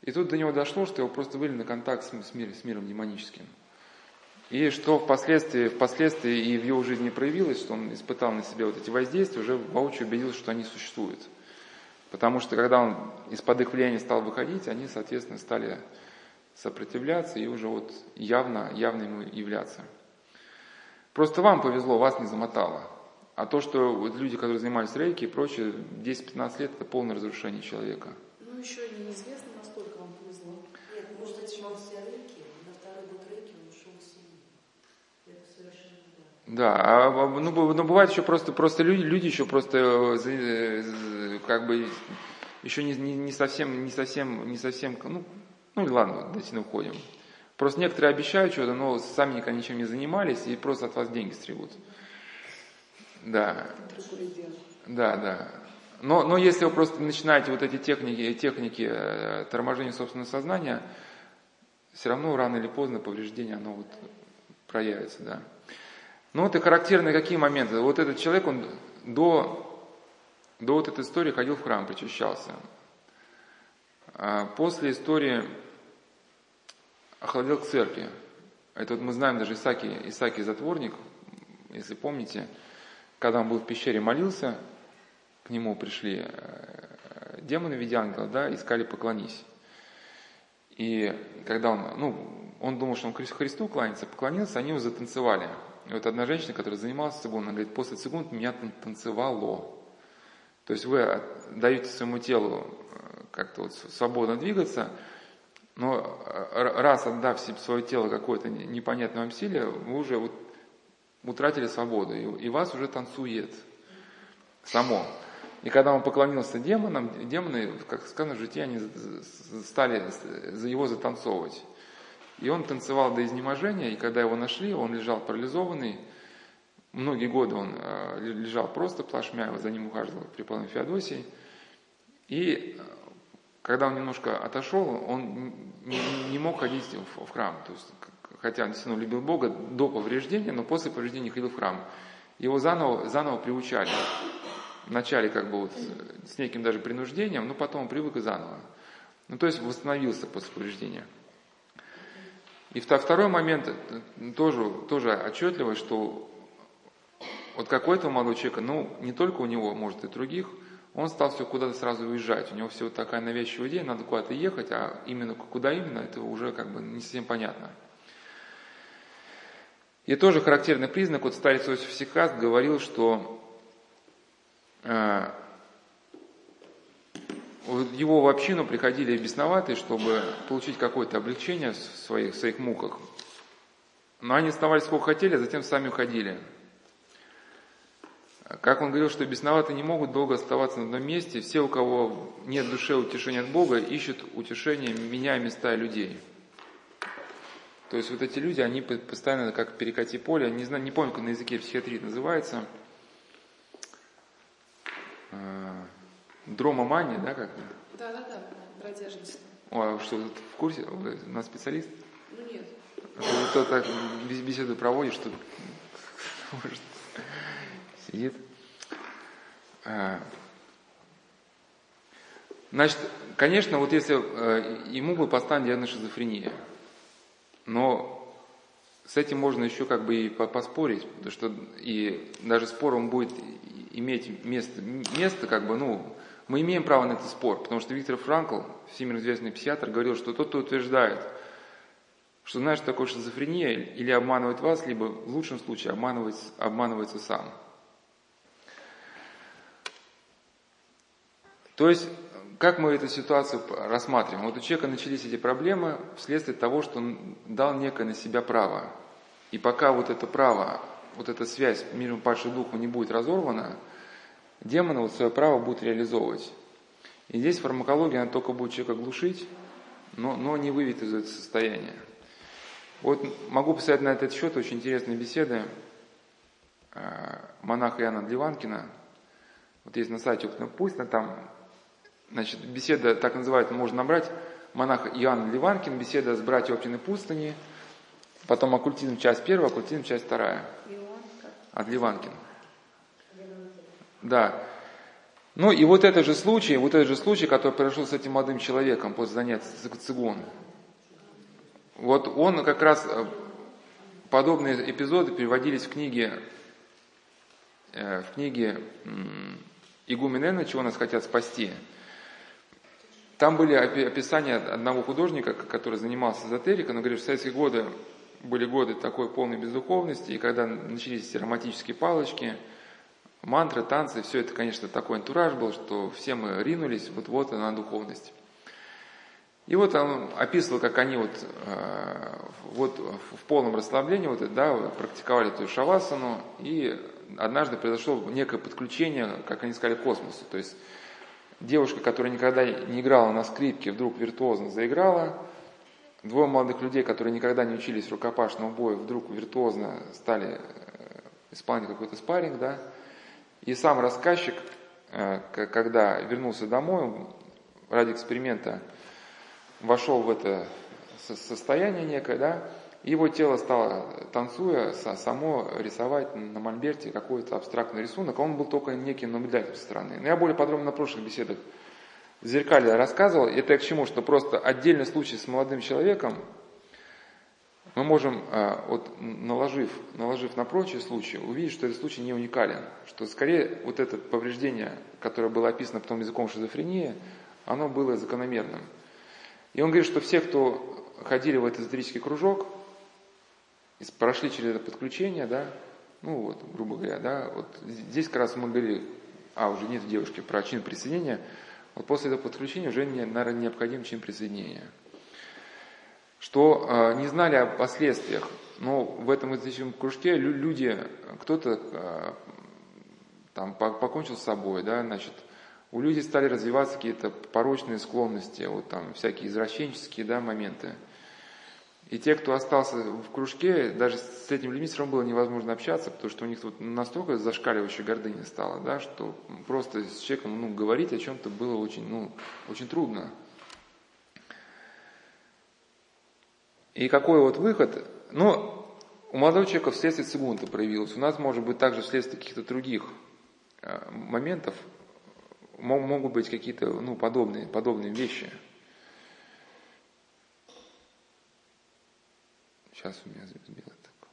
И тут до него дошло, что его просто вывели на контакт с миром демоническим. И что впоследствии и в его жизни проявилось, что он испытал на себе эти воздействия, уже воочию убедился, что они существуют. Потому что когда он из-под их влияния стал выходить, они, соответственно, стали сопротивляться и уже явно ему являться. Просто вам повезло, вас не замотало. А то, что люди, которые занимались рейки и прочее, 10-15 лет — это полное разрушение человека. Еще неизвестно, насколько вам повезло. Нет, может быть, он все рейки, на второй год рейки он ушел в семью. Это совершенно не так. Да, бывает еще просто люди еще просто еще не совсем действительно уходим. Просто некоторые обещают что-то, но сами никогда ничем не занимались и просто от вас деньги стригут. Да. Да. Но если вы просто начинаете эти техники торможения собственного сознания, все равно рано или поздно повреждение, оно проявится, да. И характерны какие моменты. Этот человек, он до этой истории ходил в храм, причащался. После истории охладел к церкви. Это мы знаем, даже Исаакий Затворник, если помните, когда он был в пещере, молился, к нему пришли демоны в виде ангела, да, искали поклонись. И когда он думал, что он Христу кланяется, поклонился, они его затанцевали. И одна женщина, которая занималась цигун, она говорит, после цигун меня танцевало. То есть вы даете своему телу как-то свободно двигаться, но раз отдав свое тело какой-то непонятной вам силе, вы уже утратили свободу, и вас уже танцует само. И когда он поклонился демонам, демоны, как сказано в житии, они стали за его затанцовывать. И он танцевал до изнеможения, и когда его нашли, он лежал парализованный. Многие годы он лежал просто плашмя, за ним ухаживал преподобный Феодосий. И когда он немножко отошел, он не мог ходить в храм. То есть, хотя он действительно любил Бога до повреждения, но после повреждения ходил в храм. Его заново приучали. Вначале как бы вот с неким даже принуждением, но потом он привык и заново. Ну, то есть восстановился после повреждения. И второй момент тоже отчетливый, что вот какой-то молодой человек, ну не только у него, может и других, он стал все куда-то сразу уезжать. У него все вот такая навязчивая идея, надо куда-то ехать, а именно куда именно, это уже как бы не совсем понятно. И тоже характерный признак, вот старец Осип Сикаст говорил, что его в общину приходили бесноватые, чтобы получить какое-то облегчение в своих муках. Но они оставались сколько хотели, а затем сами уходили. Как он говорил, что бесноватые не могут долго оставаться на одном месте. Все, у кого нет в душе утешения от Бога, ищут утешение, меняя места людей. То есть вот эти люди, они постоянно как перекати поле, не помню, как на языке психиатрии называется, дромомания, да, как? Да, продержимся. О, а что, в курсе? У нас специалист? Ну, нет. Кто так беседу проводишь, что сидит. Значит, конечно, вот если ему бы поставили диагноз шизофрения, но с этим можно еще как бы и поспорить, потому что и даже спор он будет иметь место как бы, ну, мы имеем право на этот спор, потому что Виктор Франкл, всемирно известный психиатр, говорил, что тот, кто утверждает, что знаешь, что такое шизофрения, или обманывает вас, либо в лучшем случае обманывается сам. То есть, как мы эту ситуацию рассматриваем? Вот у человека начались эти проблемы вследствие того, что он дал некое на себя право. И пока вот это право, вот эта связь с миром падшего духа не будет разорвана, демоны вот свое право будут реализовывать. И здесь фармакология, она только будет человека глушить, но не выведет из этого состояния. Вот могу посоветовать на этот счет очень интересные беседы монаха Иоанна Ливанкина. Вот есть на сайте «Опытно-пустно», там, значит, беседа, так называется, можно набрать, монах Иоанн Ливанкин, беседа с братьями Оптиной пустыни, потом оккультизм, часть 1, оккультизм, часть 2. От Ливанкина. Да. Ну и вот этот же случай, который произошел с этим молодым человеком после занятий цигун, вот он как раз, подобные эпизоды переводились в книге «Игумен, чего нас хотят спасти». Там были описания одного художника, который занимался эзотерикой, но говорит, в советские годы были годы такой полной бездуховности, и когда начались эти романтические палочки, мантры, танцы, все это, конечно, такой антураж был, что все мы ринулись вот она духовность. И вот он описывал, как они вот в полном расслаблении практиковали эту шавасану, и однажды произошло некое подключение, как они сказали, к космосу. То есть девушка, которая никогда не играла на скрипке, вдруг виртуозно заиграла. Двое молодых людей, которые никогда не учились рукопашному бою, вдруг виртуозно стали исполнять какой-то спарринг, да. И сам рассказчик, когда вернулся домой, ради эксперимента вошел в это состояние некое, да, и его тело стало, танцуя, само рисовать на мольберте какой-то абстрактный рисунок, а он был только неким наблюдателем со стороны. Но я более подробно на прошлых беседах в «Зеркале» рассказывал, это к чему, что просто отдельный случай с молодым человеком мы можем, вот, наложив на прочие случаи, увидеть, что этот случай не уникален, что скорее вот это повреждение, которое было описано потом языком шизофрении, оно было закономерным. И он говорит, что все, кто ходили в этот эзотерический кружок, прошли через это подключение, да, ну вот, грубо говоря, да, вот здесь как раз мы говорили, уже нет девушки, про чин присоединения, вот после этого подключения уже, наверное, необходим чин присоединения. Что не знали о последствиях, но в этом эзотерическом кружке люди, кто-то там покончил с собой, да, значит, у людей стали развиваться какие-то порочные склонности, вот там всякие извращенческие, да, моменты. И те, кто остался в кружке, даже с этими людьми все равно было невозможно общаться, потому что у них вот настолько зашкаливающая гордыня стала, да, что просто с человеком, ну, говорить о чем-то было очень, ну, очень трудно. И какой вот выход? Ну, у молодого человека вследствие Цигунта проявилось. У нас, может быть, также вследствие каких-то других моментов могут быть какие-то, ну, подобные вещи. Сейчас у меня сбило так.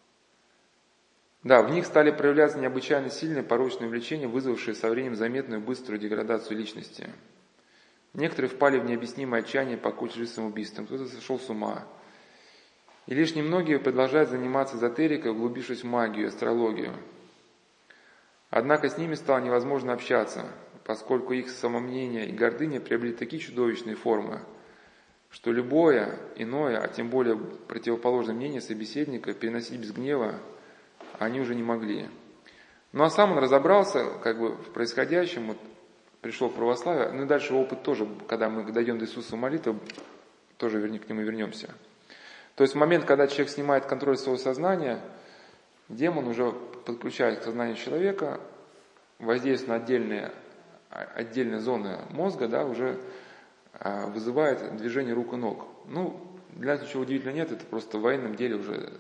Да, в них стали проявляться необычайно сильные порочные влечения, вызвавшие со временем заметную быструю деградацию личности. Некоторые впали в необъяснимое отчаяние, покончили самоубийством, кто-то сошел с ума. И лишь немногие продолжают заниматься эзотерикой, углубившись в магию, астрологию. Однако с ними стало невозможно общаться, поскольку их самомнение и гордыня приобрели такие чудовищные формы, что любое иное, а тем более противоположное мнение собеседника переносить без гнева они уже не могли. Ну а сам он разобрался как бы в происходящем, вот, пришел в православие, ну и дальше опыт тоже, когда мы дойдем до Иисуса молитвы, тоже к нему вернемся. То есть в момент, когда человек снимает контроль своего сознания, демон уже подключает к сознанию человека, воздействует на отдельные зоны мозга, да, уже вызывает движение рук и ног. Ну, для нас ничего удивительного нет, это просто в военном деле уже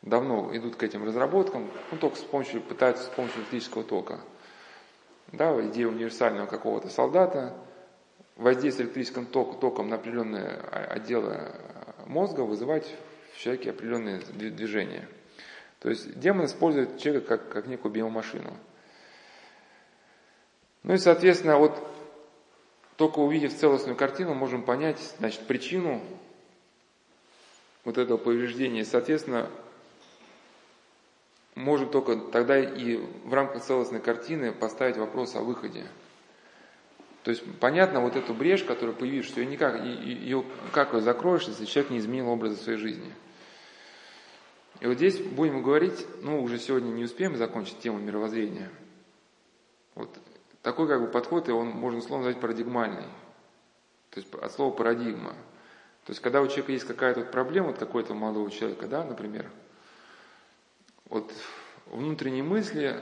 давно идут к этим разработкам, ну, только пытаются с помощью электрического тока. Да, идея универсального какого-то солдата, воздействие электрическим током на определенные отделы мозга, вызывать в человеке определенные движения. То есть демон использует человека как некую биомашину. Ну и, соответственно, вот только увидев целостную картину, можем понять, значит, причину вот этого повреждения. И, соответственно, можем только тогда и в рамках целостной картины поставить вопрос о выходе. То есть, понятно, вот эту брешь, которая появилась, что ее как ее закроешь, если человек не изменил образа своей жизни. И вот здесь будем говорить, ну, уже сегодня не успеем закончить тему мировоззрения. Вот такой как бы подход, и он можно условно назвать парадигмальный. То есть, от слова парадигма. То есть, когда у человека есть какая-то вот проблема, вот какой-то молодого человека, да, например, вот внутренние мысли,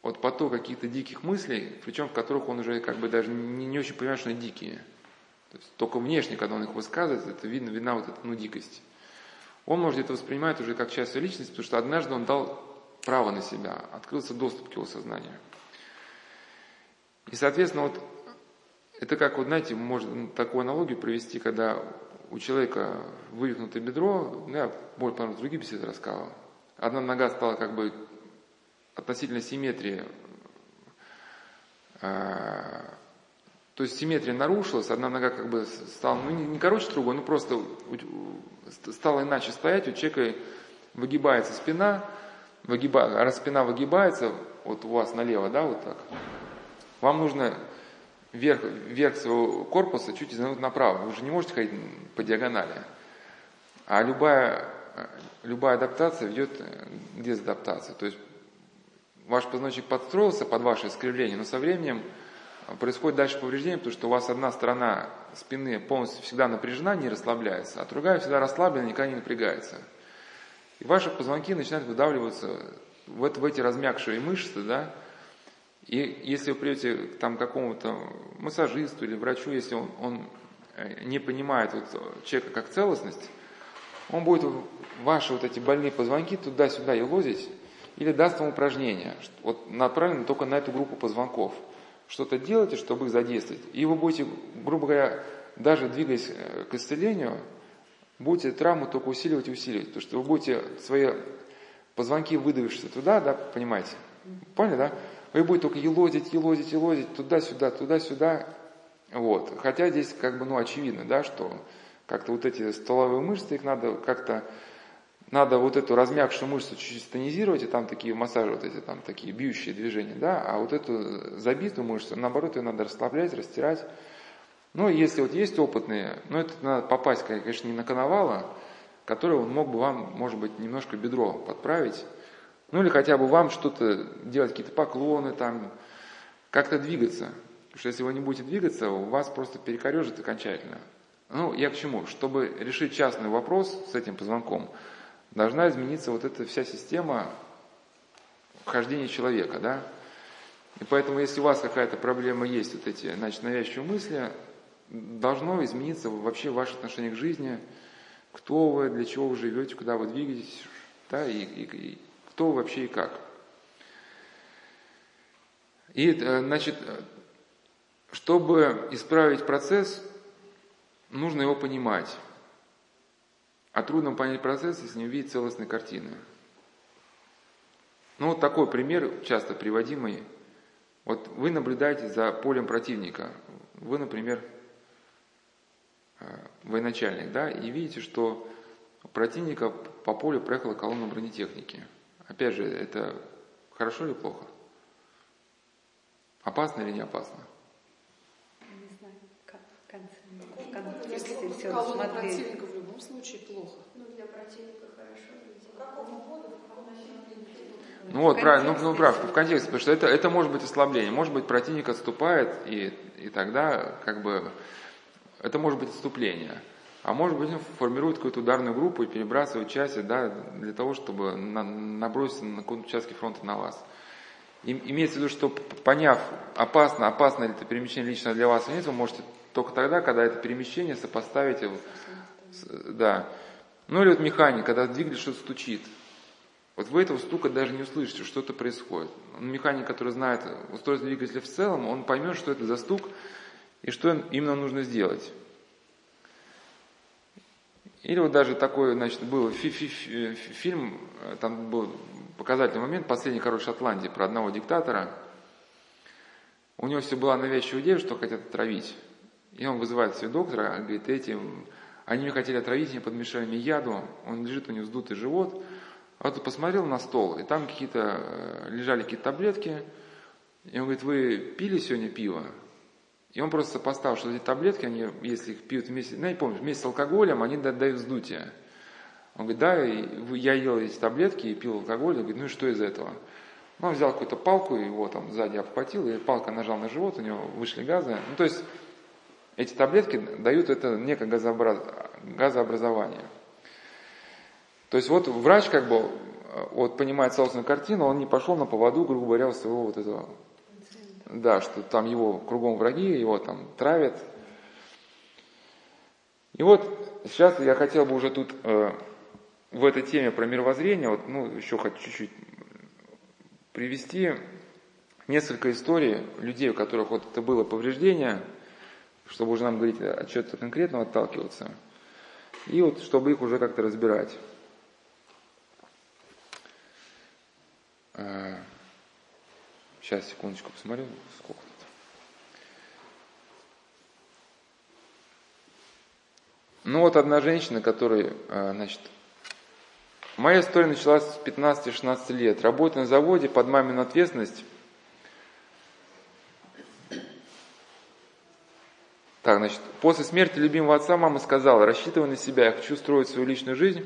вот поток каких-то диких мыслей, причем в которых он уже как бы даже не очень понимает, что они дикие. То есть только внешне, когда он их высказывает, это видна вот эта, ну, дикость. Он может это воспринимать уже как часть своей личности, потому что однажды он дал право на себя, открылся доступ к его сознанию. И, соответственно, вот это как, вот, знаете, можно такую аналогию привести, когда у человека вывихнуто бедро, я более подробно в других беседах рассказывал, одна нога стала как бы относительно симметрии, то есть симметрия нарушилась, одна нога как бы стала, ну, не короче другой, но просто стала иначе стоять, у человека выгибается спина, раз спина выгибается, вот у вас налево, да, вот так, вам нужно верх своего корпуса чуть изогнуть направо, вы же не можете ходить по диагонали, а любая адаптация ведет к дезадаптации, то есть ваш позвоночник подстроился под ваше искривление, но со временем происходит дальше повреждение, потому что у вас одна сторона спины полностью всегда напряжена, не расслабляется, а другая всегда расслаблена, никогда не напрягается. И ваши позвонки начинают выдавливаться в эти размягшие мышцы, да, и если вы придете там, к какому-то массажисту или врачу, если он не понимает вот, человека как целостность, он будет ваши вот эти больные позвонки туда-сюда елозить, или даст вам упражнение, вот направлено только на эту группу позвонков. Что-то делайте, чтобы их задействовать. И вы будете, грубо говоря, даже двигаясь к исцелению, будете травму только усиливать и усиливать. Потому что вы будете свои позвонки выдавившиеся туда, да, понимаете? Поняли, да? Вы будете только елозить, туда-сюда. Вот. Хотя здесь как бы, ну, очевидно, да, что как-то вот эти стволовые мышцы, их надо как-то... Надо вот эту размягшую мышцу чуть-чуть тонизировать, и там такие массажи, вот эти там такие бьющие движения, да, а вот эту забитую мышцу, наоборот, ее надо расслаблять, растирать. Ну, если вот есть опытные, ну, это надо попасть, конечно, не на коновала, который он мог бы вам, может быть, немножко бедро подправить, ну, или хотя бы вам что-то делать, какие-то поклоны там, как-то двигаться. Потому что если вы не будете двигаться, у вас просто перекорежит окончательно. Ну, я к чему? Чтобы решить частный вопрос с этим позвонком, должна измениться вот эта вся система хождения человека, да? И поэтому, если у вас какая-то проблема есть, вот эти, значит, навязчивые мысли, должно измениться вообще ваше отношение к жизни, кто вы, для чего вы живете, куда вы двигаетесь, да, и кто вы вообще и как. И, значит, чтобы исправить процесс, нужно его понимать. А трудно понять процесс, если не увидеть целостной картины. Ну, вот такой пример, часто приводимый. Вот вы наблюдаете за полем противника. Вы, например, военачальник, да, и видите, что у противника по полю проехала колонна бронетехники. Опять же, это хорошо или плохо? Опасно или не опасно? Не знаю, как в конце. Если все колонна противника в любом случае плохо. Ну, для противника хорошо. По какому поводу, по какому началу? Ну вот, правильно, ну прав, в контексте, потому что это может быть ослабление, может быть противник отступает, и тогда как бы это может быть отступление, а может быть он формирует какую-то ударную группу и перебрасывает части, да, для того, чтобы наброситься на каком-то участке фронта на вас. И, имеется в виду, что поняв, опасно ли это перемещение лично для вас или нет, вы можете только тогда, когда это перемещение сопоставите, да. Ну или вот механик, когда двигатель что-то стучит. Вот вы этого стука даже не услышите, что-то происходит. Механик, который знает устройство двигателя в целом, он поймет, что это за стук и что именно нужно сделать. Или вот даже такой, значит, был фильм, там был показательный момент, «Последний король Шотландии», про одного диктатора. У него все была навязчивая идея, что хотят отравить. И он вызывает себе доктора, говорит, они меня хотели отравить, не подмешали мне яду, он лежит, у него сдутый живот. А вот посмотрел на стол, и там лежали какие-то таблетки, и он говорит, вы пили сегодня пиво? И он просто сопоставил, что эти таблетки, они, если их пьют вместе, ну, я не помню, вместе с алкоголем, они дают вздутие. Он говорит, да, я ел эти таблетки и пил алкоголь, он говорит, ну и что из этого? Ну, он взял какую-то палку, его там сзади обхватил, и палка нажала на живот, у него вышли газы. Ну, то есть, эти таблетки дают это некое газообразование. То есть вот врач как бы вот, понимает собственную картину, он не пошел на поводу, грубо говоря, у своего вот этого, да, что там его кругом враги, его там травят. И вот сейчас я хотел бы уже тут в этой теме про мировоззрение, вот, ну еще хочу чуть-чуть привести несколько историй людей, у которых вот это было повреждение, чтобы уже нам говорить о чем-то конкретном отталкиваться, и вот чтобы их уже как-то разбирать. Сейчас, секундочку, посмотрю, сколько тут. Ну вот одна женщина, которая, значит, моя история началась с 15-16 лет. Работая на заводе под мамину ответственность. Так, значит, после смерти любимого отца мама сказала, рассчитывай на себя, я хочу строить свою личную жизнь.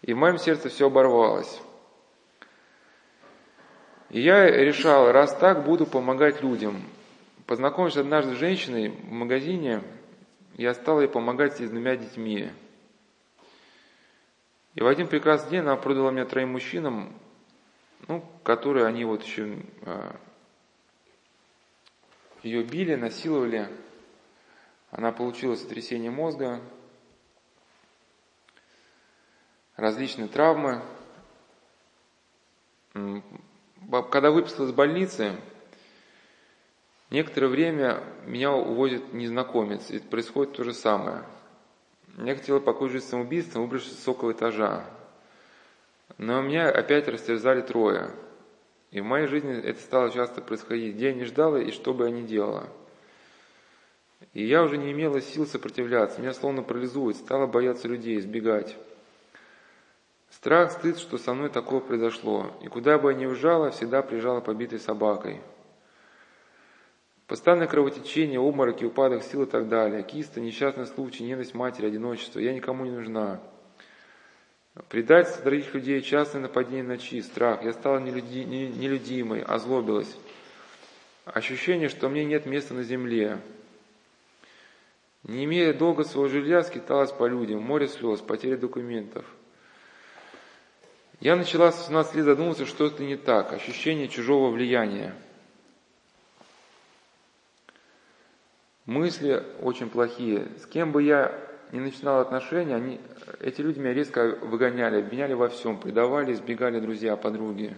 И в моем сердце все оборвалось. И я решал, раз так, буду помогать людям. Познакомившись однажды с женщиной в магазине, я стал ей помогать с 2 детьми. И в один прекрасный день она продала меня 3 мужчинам, ну, которые они вот еще ее били, насиловали. Она получила сотрясение мозга, различные травмы. Когда выписалась из больницы, некоторое время меня увозит незнакомец, и происходит то же самое. Я хотела покончить самоубийством, выбравшись с высокого этажа. Но меня опять растерзали 3. И в моей жизни это стало часто происходить, где я не ждала и что бы я ни делала. И я уже не имела сил сопротивляться, меня словно парализует, стала бояться людей, избегать. Страх, стыд, что со мной такое произошло. И куда бы я ни уезжала, всегда приезжала побитой собакой. Постоянное кровотечение, обмороки, упадок сил и так далее. Кисты, несчастный случай, ненависть матери, одиночество. Я никому не нужна. Предательство других людей, частное нападение ночи, страх. Я стала нелюдимой, озлобилась. ощущение, что мне нет места на земле. Не имея долго своего жилья, скиталась по людям, море слез, потеря документов. Я начала с 18 лет задумываться, что это не так, ощущение чужого влияния. Мысли очень плохие. С кем бы я ни начинал отношения, эти люди меня резко выгоняли, обвиняли во всем, предавали, избегали друзья, подруги.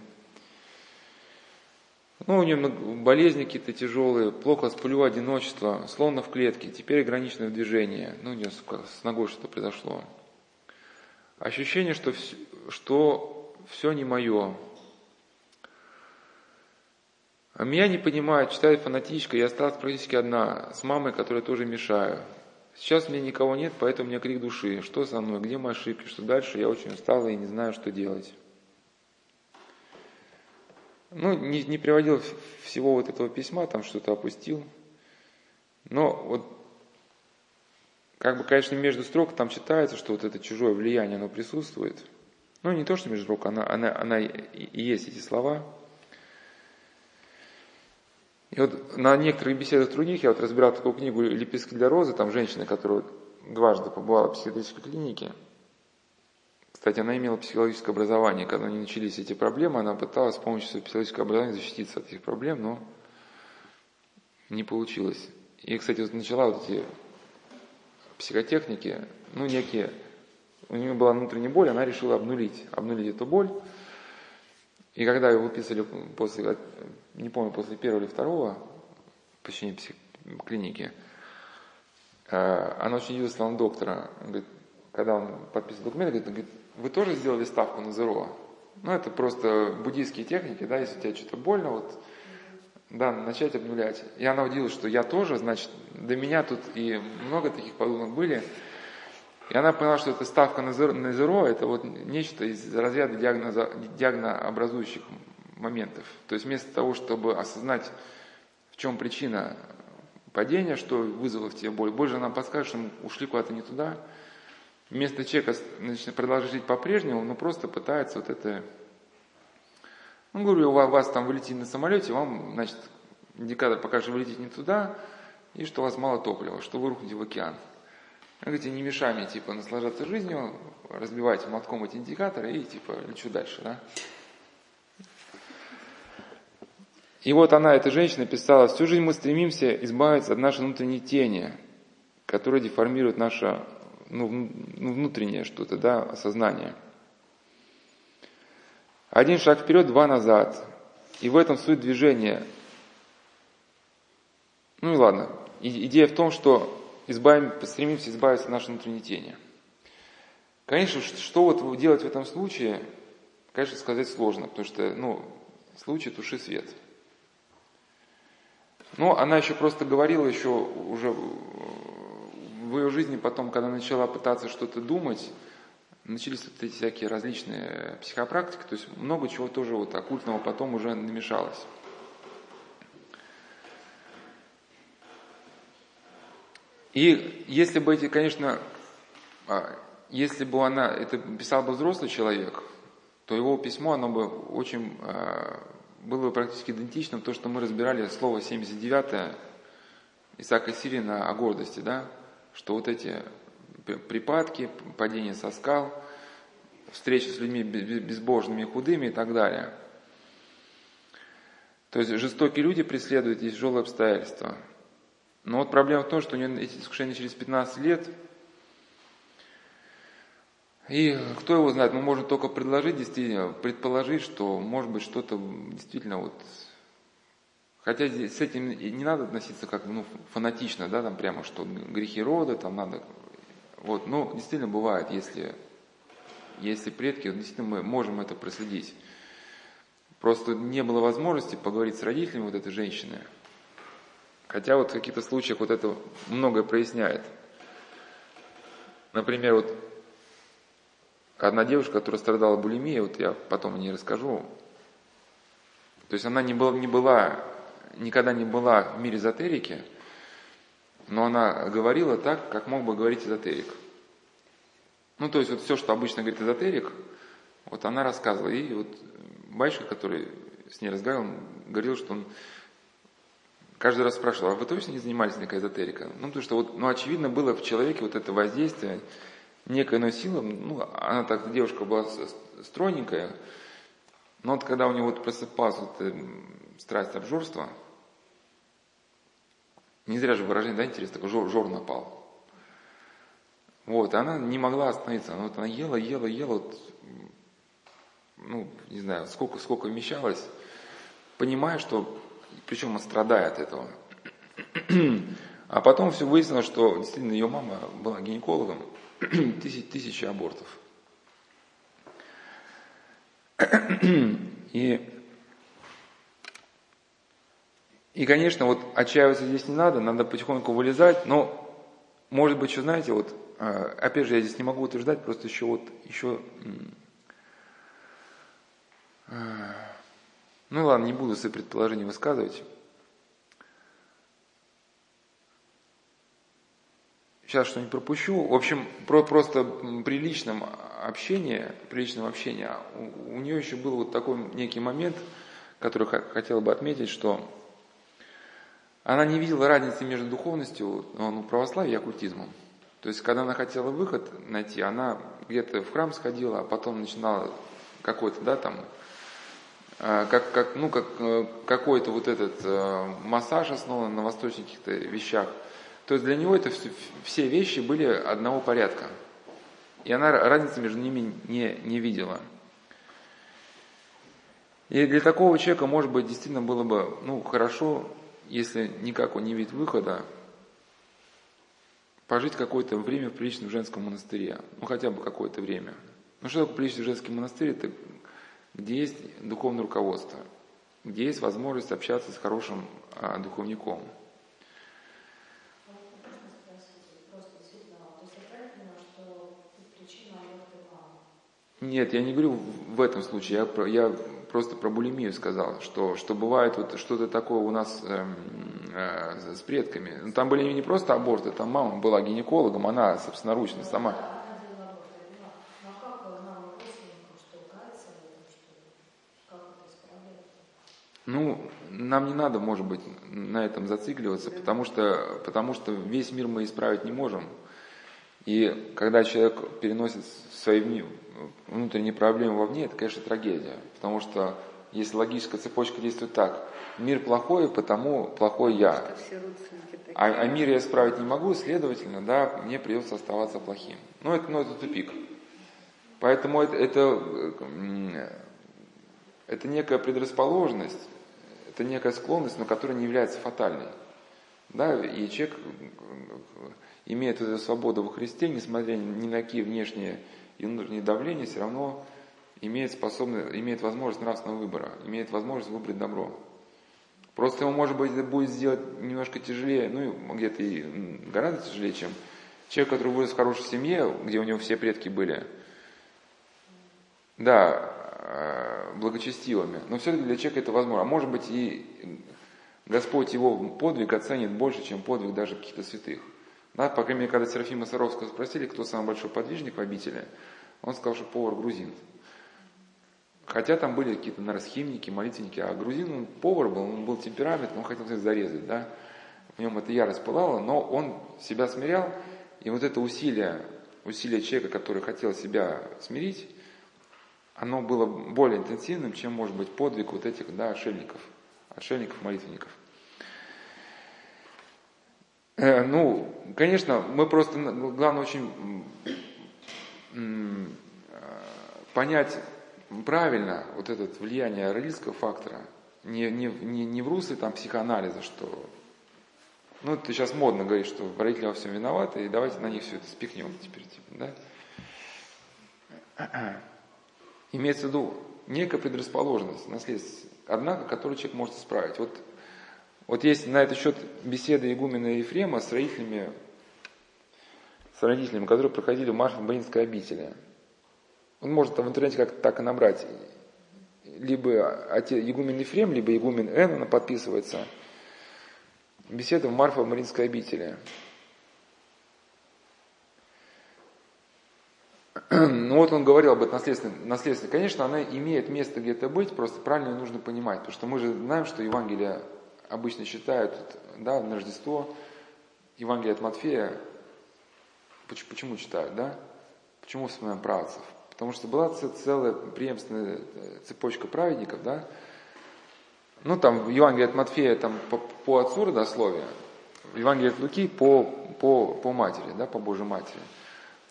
Ну, у него болезни какие-то тяжелые, плохо сплю, одиночество, словно в клетке, теперь ограниченное движение. Ну, у него с ногой что-то произошло. Ощущение, что все не мое. Меня не понимают, читают фанатичка, я осталась практически одна, с мамой, которой тоже мешаю. Сейчас у меня никого нет, поэтому у меня крик души. Что со мной, где мои ошибки, что дальше, я очень устала и не знаю, что делать. Ну, не приводил всего вот этого письма, там что-то опустил. Но вот, как бы, конечно, между строк там читается, что вот это чужое влияние, оно присутствует. Ну, не то, что между строк, она и есть эти слова. И вот на некоторых беседах других, я вот разбирал такую книгу «Лепестки для розы», там женщина, которая дважды побывала в психиатрической клинике. Кстати, она имела психологическое образование. Когда у нее начались эти проблемы, она пыталась с помощью своего психологического образования защититься от этих проблем, но не получилось. И, кстати, вот начала вот эти психотехники, ну, некие... У нее была внутренняя боль, она решила обнулить эту боль. И когда ее выписали после, не помню, после первого или второго посещения клиники, она очень удивилась словам доктора. Он говорит, когда он подписывал документы, говорит, вы тоже сделали ставку на зеро? Ну, это просто буддийские техники, да, если у тебя что-то больно, вот, да, начать обнулять. И она удивилась, что я тоже, значит, до меня тут и много таких подобных были. И она поняла, что эта ставка на зеро, это вот нечто из разряда диагнообразующих моментов. То есть вместо того, чтобы осознать, в чем причина падения, что вызвало в тебе боль, боль же нам подскажет, что мы ушли куда-то не туда. Вместо человека продолжать жить по-прежнему, но просто пытается вот это... Ну, говорю, у вас там вы летите на самолете, вам, значит, индикатор покажет, что вы летите не туда, и что у вас мало топлива, что вы рухнете в океан. Вы говорите, не мешай мне, типа, наслаждаться жизнью, разбивайте молотком эти индикаторы и, типа, лечу дальше, да? И вот она, эта женщина, писала, всю жизнь мы стремимся избавиться от нашей внутренней тени, которая деформирует наше... Ну, внутреннее что-то, да, осознание. Один шаг вперед, два назад. И в этом суть движения. Ну и ладно. Идея в том, что стремимся избавиться от нашей внутренней тени. Конечно, что вот делать в этом случае, конечно, сказать сложно, потому что, ну, случай туши свет. Но она еще просто говорила, еще уже... В ее жизни потом, когда начала пытаться что-то думать, начались вот эти всякие различные психопрактики, то есть много чего тоже вот оккультного потом уже намешалось. И если бы эти, конечно, если бы она, это писал бы взрослый человек, то его письмо, оно бы очень, было бы практически идентичным то, что мы разбирали слово 79 Исаака Сирина о гордости, да? Что вот эти припадки, падение со скал, встречи с людьми безбожными и худыми и так далее. То есть жестокие люди преследуют тяжелые обстоятельства. Но вот проблема в том, что у нее эти искушения через 15 лет. И кто его знает, мы можем только предложить, действительно, предположить, что может быть что-то действительно вот... Хотя с этим не надо относиться как ну, фанатично, да, там прямо, что грехи рода, там надо... Вот, но действительно бывает, если предки, вот, действительно мы можем это проследить. Просто не было возможности поговорить с родителями вот этой женщины. Хотя вот в каких-то случаях вот это многое проясняет. Например, вот одна девушка, которая страдала булимией, вот я потом о ней расскажу. То есть она никогда не была в мире эзотерики, но она говорила так, как мог бы говорить эзотерик. Ну, то есть, вот все, что обычно говорит эзотерик, вот она рассказывала. И вот батюшка, который с ней разговаривал, говорил, что он каждый раз спрашивал, а вы точно не занимались некой эзотерикой? Ну, потому что, вот, ну, очевидно, было в человеке вот это воздействие, некая, но сила, ну, она так, девушка была стройненькая, но вот когда у него вот просыпалась вот, страсть обжорства, не зря же выражение, да, интересно, такой жор напал. Вот, она не могла остановиться, она, вот, она ела, вот, ну, не знаю, сколько вмещалась, понимая, что, причем она страдает от этого. А потом все выяснилось, что действительно ее мама была гинекологом, тысячи абортов. И, конечно, вот отчаиваться здесь не надо, надо потихоньку вылезать, но, может быть, еще, знаете, вот, опять же, я здесь не могу утверждать, просто еще вот, еще, ну ладно, не буду свои предположения высказывать. Сейчас что-нибудь пропущу. В общем, просто при личном общении у нее еще был вот такой некий момент, который хотел бы отметить, что она не видела разницы между духовностью, ну, православием и оккультизмом. То есть, когда она хотела выход найти, она где-то в храм сходила, а потом начинала какой-то, да, там, какой-то вот этот массаж основан на восточных каких-то вещах. То есть для него это все вещи были одного порядка. И она разницы между ними не видела. И для такого человека, может быть, действительно было бы, ну, хорошо, если никак он не видит выхода, пожить какое-то время в приличном женском монастыре. Ну, хотя бы какое-то время. Ну, что такое приличный женский монастырь? Это где есть духовное руководство, где есть возможность общаться с хорошим духовником. Нет, я не говорю в этом случае, я просто про булимию сказал, что бывает вот что-то такое у нас с предками. Там были не просто аборты, там мама была гинекологом, она собственноручно сама. Ну, нам не надо, может быть, на этом зацикливаться, потому что весь мир мы исправить не можем. И когда человек переносит свои внутренние проблемы вовне, это, конечно, трагедия. Потому что если логическая цепочка действует так, мир плохой, потому плохой я. А мир я исправить не могу, следовательно, да, мне придется оставаться плохим. Ну, это тупик. Поэтому это некая предрасположенность, это некая склонность, но которая не является фатальной. Да, и человек имеет эту свободу во Христе, несмотря ни на какие внешние и внутренние давления, все равно имеет возможность нравственного выбора, имеет возможность выбрать добро. Просто ему, может быть, это будет сделать немножко тяжелее, ну, где-то и гораздо тяжелее, чем человек, который вырос в хорошей семье, где у него все предки были, да, благочестивыми. Но все-таки для человека это возможно. А может быть, и Господь его подвиг оценит больше, чем подвиг даже каких-то святых. Да, по крайней мере, когда Серафима Саровского спросили, кто самый большой подвижник в обители, он сказал, что повар-грузин. Хотя там были какие-то, наверное, схимники, молитвенники, а грузин, он повар был, он был темпераментный, он хотел всех зарезать, да. В нем эта ярость пылала, но он себя смирял, и вот это усилие человека, который хотел себя смирить, оно было более интенсивным, чем, может быть, подвиг вот этих, да, отшельников, молитвенников. Ну, конечно, мы просто, главное, очень понять правильно вот это влияние родительского фактора, не в русле там психоанализа, что, ну, это сейчас модно говорить, что родители во всем виноваты, и давайте на них все это спихнем теперь, типа, да? Имеется в виду некая предрасположенность, наследство, однако, которую человек может исправить. Вот есть на этот счет беседы игумена Ефрема с родителями, которые проходили в Марфо-Мариинской обители. Он может там в интернете как-то так и набрать. Либо игумен Ефрем, либо игумен Н, она подписывается. Беседа в Марфо-Мариинской обители. Ну вот он говорил об этом наследстве. Конечно, она имеет место где-то быть, просто правильно ее нужно понимать. Потому что мы же знаем, что Евангелие обычно считают, да, на Рождество Евангелие от Матфея, почему читают, да? Почему вспоминаем праведцев? Потому что была целая преемственная цепочка праведников, да? Ну, там, Евангелие от Матфея там, по отцу родословия, Евангелие от Луки по матери, да, по Божьей матери.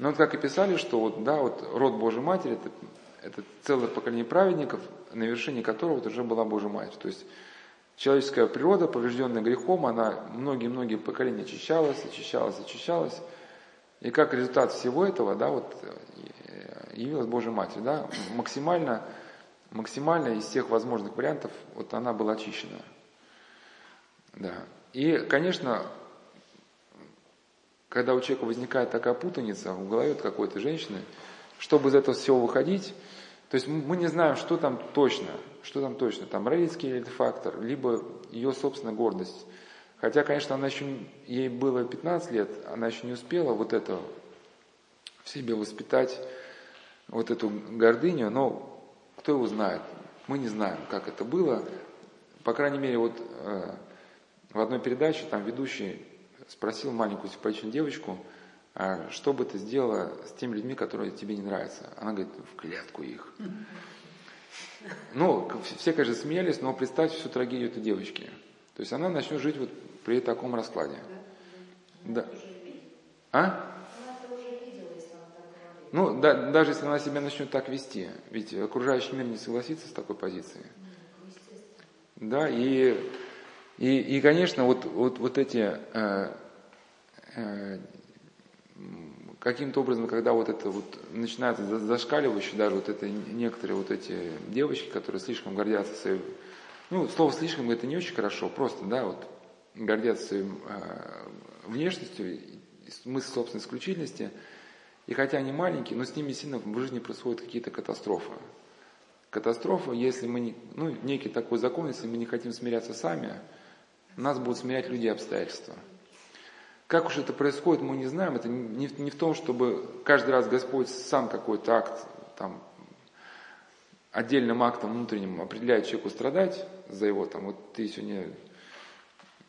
Но вот как и писали, что вот, да, вот род Божьей матери это целое поколение праведников, на вершине которого вот уже была Божья Мать. То есть человеческая природа, поврежденная грехом, она многие-многие поколения очищалась. И как результат всего этого, да, вот, явилась Божья Матерь, да, максимально из всех возможных вариантов вот она была очищена. Да. И, конечно, когда у человека возникает такая путаница в голове от какой-то женщины, чтобы из этого всего выходить, то есть мы не знаем, что там точно, там родительский фактор, либо ее собственная гордость. Хотя, конечно, она еще, ей было 15 лет, она еще не успела вот это в себе воспитать, вот эту гордыню, но кто его знает, мы не знаем, как это было. По крайней мере, вот в одной передаче там ведущий спросил маленькую симпатичную девочку, что бы ты сделала с теми людьми, которые тебе не нравятся? Она говорит, в клетку их. Ну, все, конечно, смеялись, но представьте всю трагедию этой девочки. То есть она начнет жить вот при таком раскладе. Да. А? Ну, да, даже если она себя начнет так вести, ведь окружающий мир не согласится с такой позицией. Да, и конечно, вот эти каким-то образом, когда вот это вот начинается зашкаливающе, даже вот это некоторые вот эти девочки, которые слишком гордятся своим, ну, слово «слишком» это не очень хорошо, просто, да, вот гордятся своей внешностью, смысл собственной исключительности, и хотя они маленькие, но с ними сильно в жизни происходят какие-то катастрофы. Катастрофа, если мы, некий такой закон, если мы не хотим смиряться сами, нас будут смирять люди и обстоятельства. Как уж это происходит, мы не знаем. Это не в том, чтобы каждый раз Господь сам какой-то акт, там, отдельным актом внутренним определяет человеку страдать за его, там, вот ты сегодня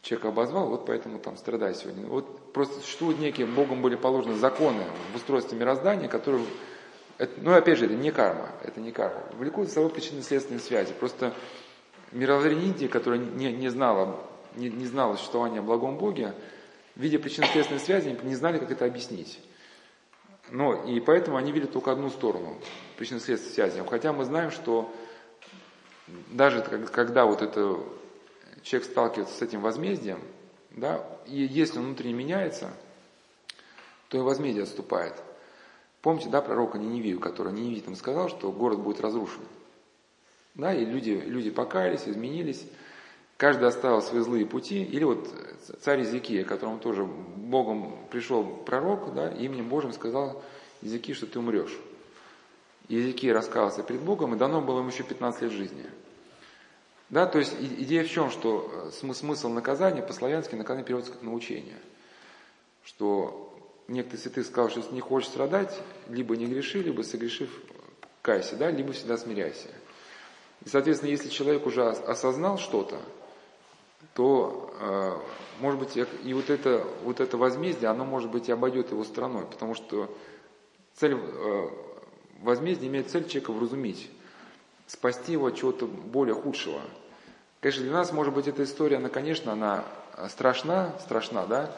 человека обозвал, вот поэтому там страдай сегодня. Вот просто существуют некие, Богом были положены законы в устройстве мироздания, которые, опять же, это не карма. Влекут за собой причинно-следственные связи. Просто мировоззрение Индии, которое не знало существования о благом Боге, видя причинно-следственной связи, не знали, как это объяснить. Но и поэтому они видят только одну сторону причинно-следственной связи. Хотя мы знаем, что даже когда вот это, человек сталкивается с этим возмездием, да, и если он внутренне меняется, то и возмездие отступает. Помните, да, пророка Ниневию, который Ниневитам сказал, что город будет разрушен. Да, и люди покаялись, изменились. Каждый оставил свои злые пути. Или вот царь Иезекия, которому тоже Богом пришел пророк, да, именем Божьим сказал Иезекии, что ты умрешь. Иезекия раскаялся перед Богом, и дано было ему еще 15 лет жизни. Да, то есть идея в чем, что смысл наказания, по-славянски наказание переводится как научение. Что некоторые святые сказали, что если не хочешь страдать, либо не греши, либо согрешив, кайся, да, либо всегда смиряйся. И, соответственно, если человек уже осознал что-то, то, может быть, и вот это возмездие, оно, может быть, и обойдет его стороной, потому что цель возмездия имеет цель человека вразумить, спасти его от чего-то более худшего. Конечно, для нас, может быть, эта история, она, конечно, она страшна, да,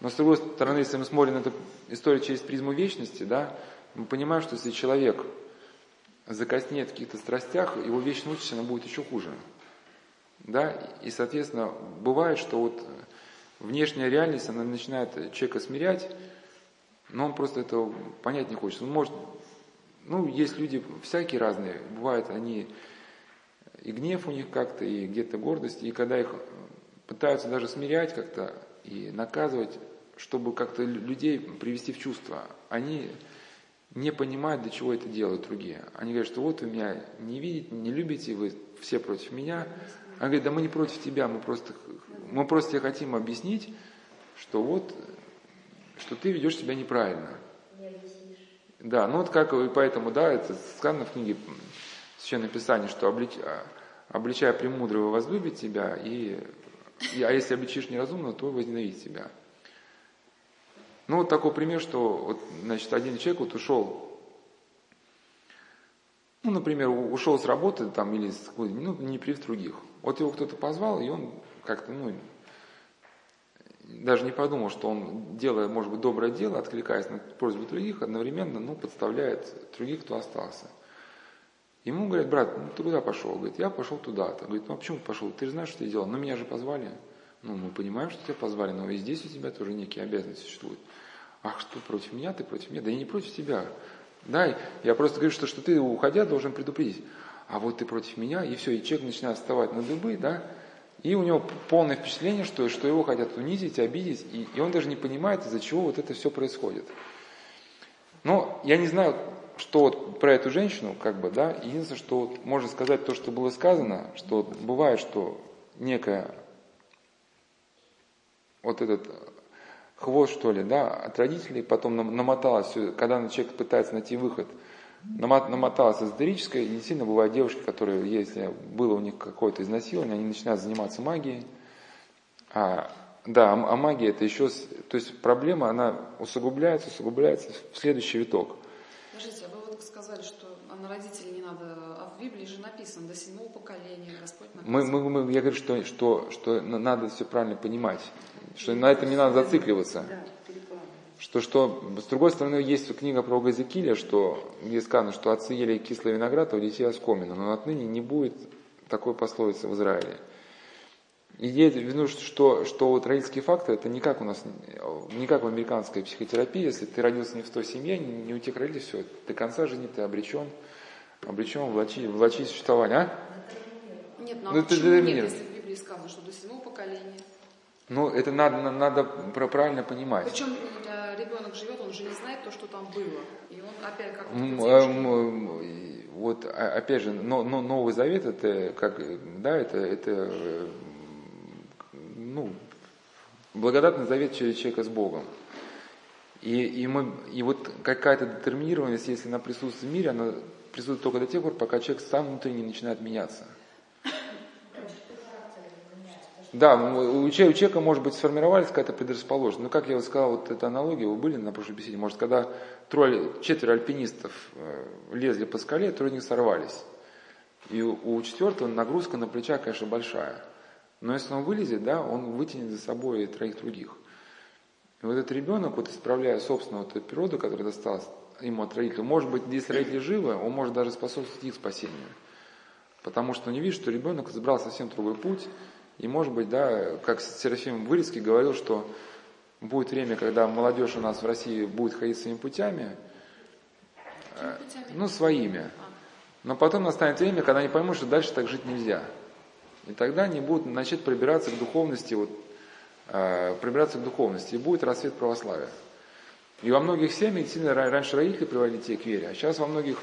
но, с другой стороны, если мы смотрим на эту историю через призму вечности, да, мы понимаем, что если человек закоснеет в каких-то страстях, его вечная участь, она будет еще хуже. Да? И, соответственно, бывает, что вот внешняя реальность, она начинает человека смирять, но он просто этого понять не хочет. Он может, есть люди всякие разные, бывают они, и гнев у них как-то, и где-то гордость, и когда их пытаются даже смирять как-то и наказывать, чтобы как-то людей привести в чувство, они не понимают, для чего это делают другие. Они говорят, что вот вы меня не видите, не любите, вы все против меня. Она говорит, да мы не против тебя, мы просто тебе хотим объяснить, что вот, что ты ведешь себя неправильно. Не объяснишь. Да, и поэтому, да, это сказано в книге Священное Писание, что обличая премудрого возлюбит тебя, и А если обличишь неразумно, то возненавидь себя. Ну, вот такой пример, что вот, значит, один человек вот ушел, ну, например, ушел с работы там, или с какой-то, ну, не прив других. Вот его кто-то позвал, и он как-то, ну, даже не подумал, что он, делая, может быть, доброе дело, откликаясь на просьбу других, одновременно, ну, подставляет других, кто остался. Ему говорят: брат, ну, ты куда пошел? Говорит: я пошел туда-то. Говорит: ну, а почему ты пошел? Ты же знаешь, что я делал. Но меня же позвали. Ну, мы понимаем, что тебя позвали, но и здесь у тебя тоже некие обязанности существуют. Ах, что, против меня? Ты против меня? Да я не против тебя. Да, я просто говорю, что ты, уходя, должен предупредить. А вот ты против меня, и все, и человек начинает вставать на дыбы, да, и у него полное впечатление, что его хотят унизить, обидеть, и он даже не понимает, из-за чего вот это все происходит. Но я не знаю, что вот про эту женщину, как бы, да, единственное, что вот можно сказать то, что было сказано, что вот бывает, что некая вот этот хвост, что ли, да, от родителей, потом намоталось, когда человек пытается найти выход, намоталась эзотерическая, и действительно бывают девушки, которые, если было у них какое-то изнасилование, они начинают заниматься магией. А магия это еще, то есть проблема, она усугубляется в следующий виток. Подождите, а вы вот сказали, что на родителей не надо, а в Библии же написано до 7-го поколения Господь наказывает. Я говорю, что надо все правильно понимать, что на этом не надо зацикливаться. Да. Что, с другой стороны, есть книга про Газикиля, где сказано, что отцы ели кислый виноград, а у детей оскомину, но отныне не будет такой пословицы в Израиле. Идея в виду, что вот родительские факторы, это не как у нас, не как в американской психотерапии, если ты родился не в той семье, не у тех родителей, все, до конца жизни ты обречен влачить существование, а? Нет, ну а почему нет, если в Библии сказано, что до 7-го поколения? Ну, это надо правильно понимать. Причем ребенок живет, он же не знает то, что там было. И он опять как-то... Вот, опять же, но Новый Завет, это как, да, это ну, благодатный завет человека с Богом. И вот какая-то детерминированность, если она присутствует в мире, она присутствует только до тех пор, пока человек сам внутренне начинает меняться. Да, у человека, может быть, сформировалась какая-то предрасположенность. Но, как я вот сказал, вот эта аналогия, вы были на прошлой беседе, может, когда четверо альпинистов лезли по скале, трое не сорвались. И у четвертого нагрузка на плеча, конечно, большая. Но если он вылезет, да, он вытянет за собой и троих других. И вот этот ребенок, вот исправляя собственную вот эту природу, которая досталась ему от родителей, может быть, если родители живы, он может даже способствовать их спасению. Потому что он не видит, что ребенок избрал совсем другой путь. И, может быть, да, как Серафим Вырицкий говорил, что будет время, когда молодежь у нас в России будет ходить своими путями, ну, своими. Но потом настанет время, когда они поймут, что дальше так жить нельзя. И тогда они будут начать пробираться к духовности, и будет расцвет православия. И во многих семьях, действительно, раньше родители приводили детей к вере, а сейчас во многих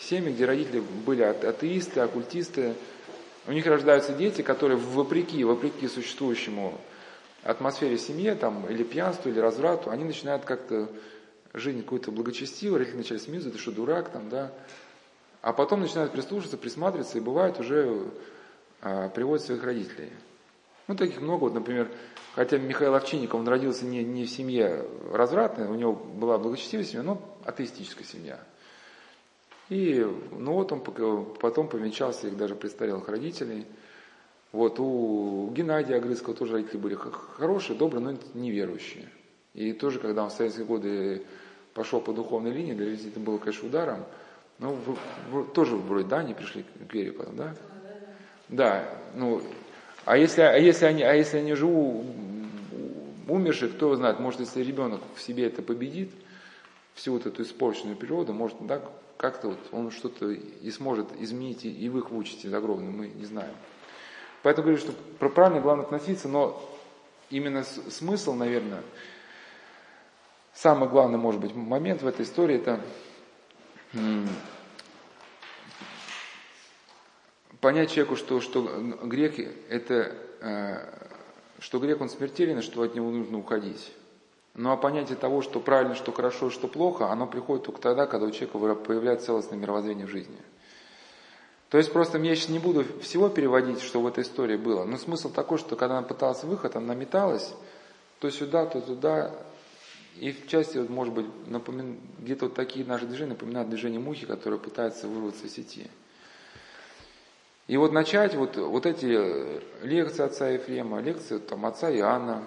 семьях, где родители были атеисты, оккультисты, у них рождаются дети, которые вопреки существующему атмосфере семьи, там, или пьянству, или разврату, они начинают как-то жизнь какую-то благочестивую, родители начали смеяться, ты что, дурак, там, да. А потом начинают прислушиваться, присматриваться, и бывает уже приводят своих родителей. Ну, таких много, вот, например, хотя Михаил Овчинников, он родился не в семье развратной, у него была благочестивая семья, но атеистическая семья. И, ну вот он потом повенчался, их даже престарелых родителей. Вот у Геннадия Огрызкого тоже родители были хорошие, добрые, но неверующие. И тоже, когда он в советские годы пошел по духовной линии, для людей это было, конечно, ударом. Но тоже вроде, да, они пришли к вере потом, да? Да, ну, а если они же умершие, кто знает, может, если ребенок в себе это победит, всю вот эту испорченную природу, может, да, как-то вот он что-то и сможет изменить, и вы их учите загробно, мы не знаем. Поэтому говорю, что правильно главное относиться, но именно смысл, наверное, самый главный, может быть, момент в этой истории, это понять человеку, что грех что грех он смертелен, что от него нужно уходить. Ну а понятие того, что правильно, что хорошо, что плохо, оно приходит только тогда, когда у человека появляется целостное мировоззрение в жизни. То есть просто я сейчас не буду всего переводить, что в этой истории было, но смысл такой, что когда она пыталась выход, она металась то сюда, то туда, и в части, может быть, где-то вот такие наши движения напоминают движение мухи, которая пытается вырваться из сети. И вот начать вот эти лекции отца Ефрема, лекции там, отца Иоанна,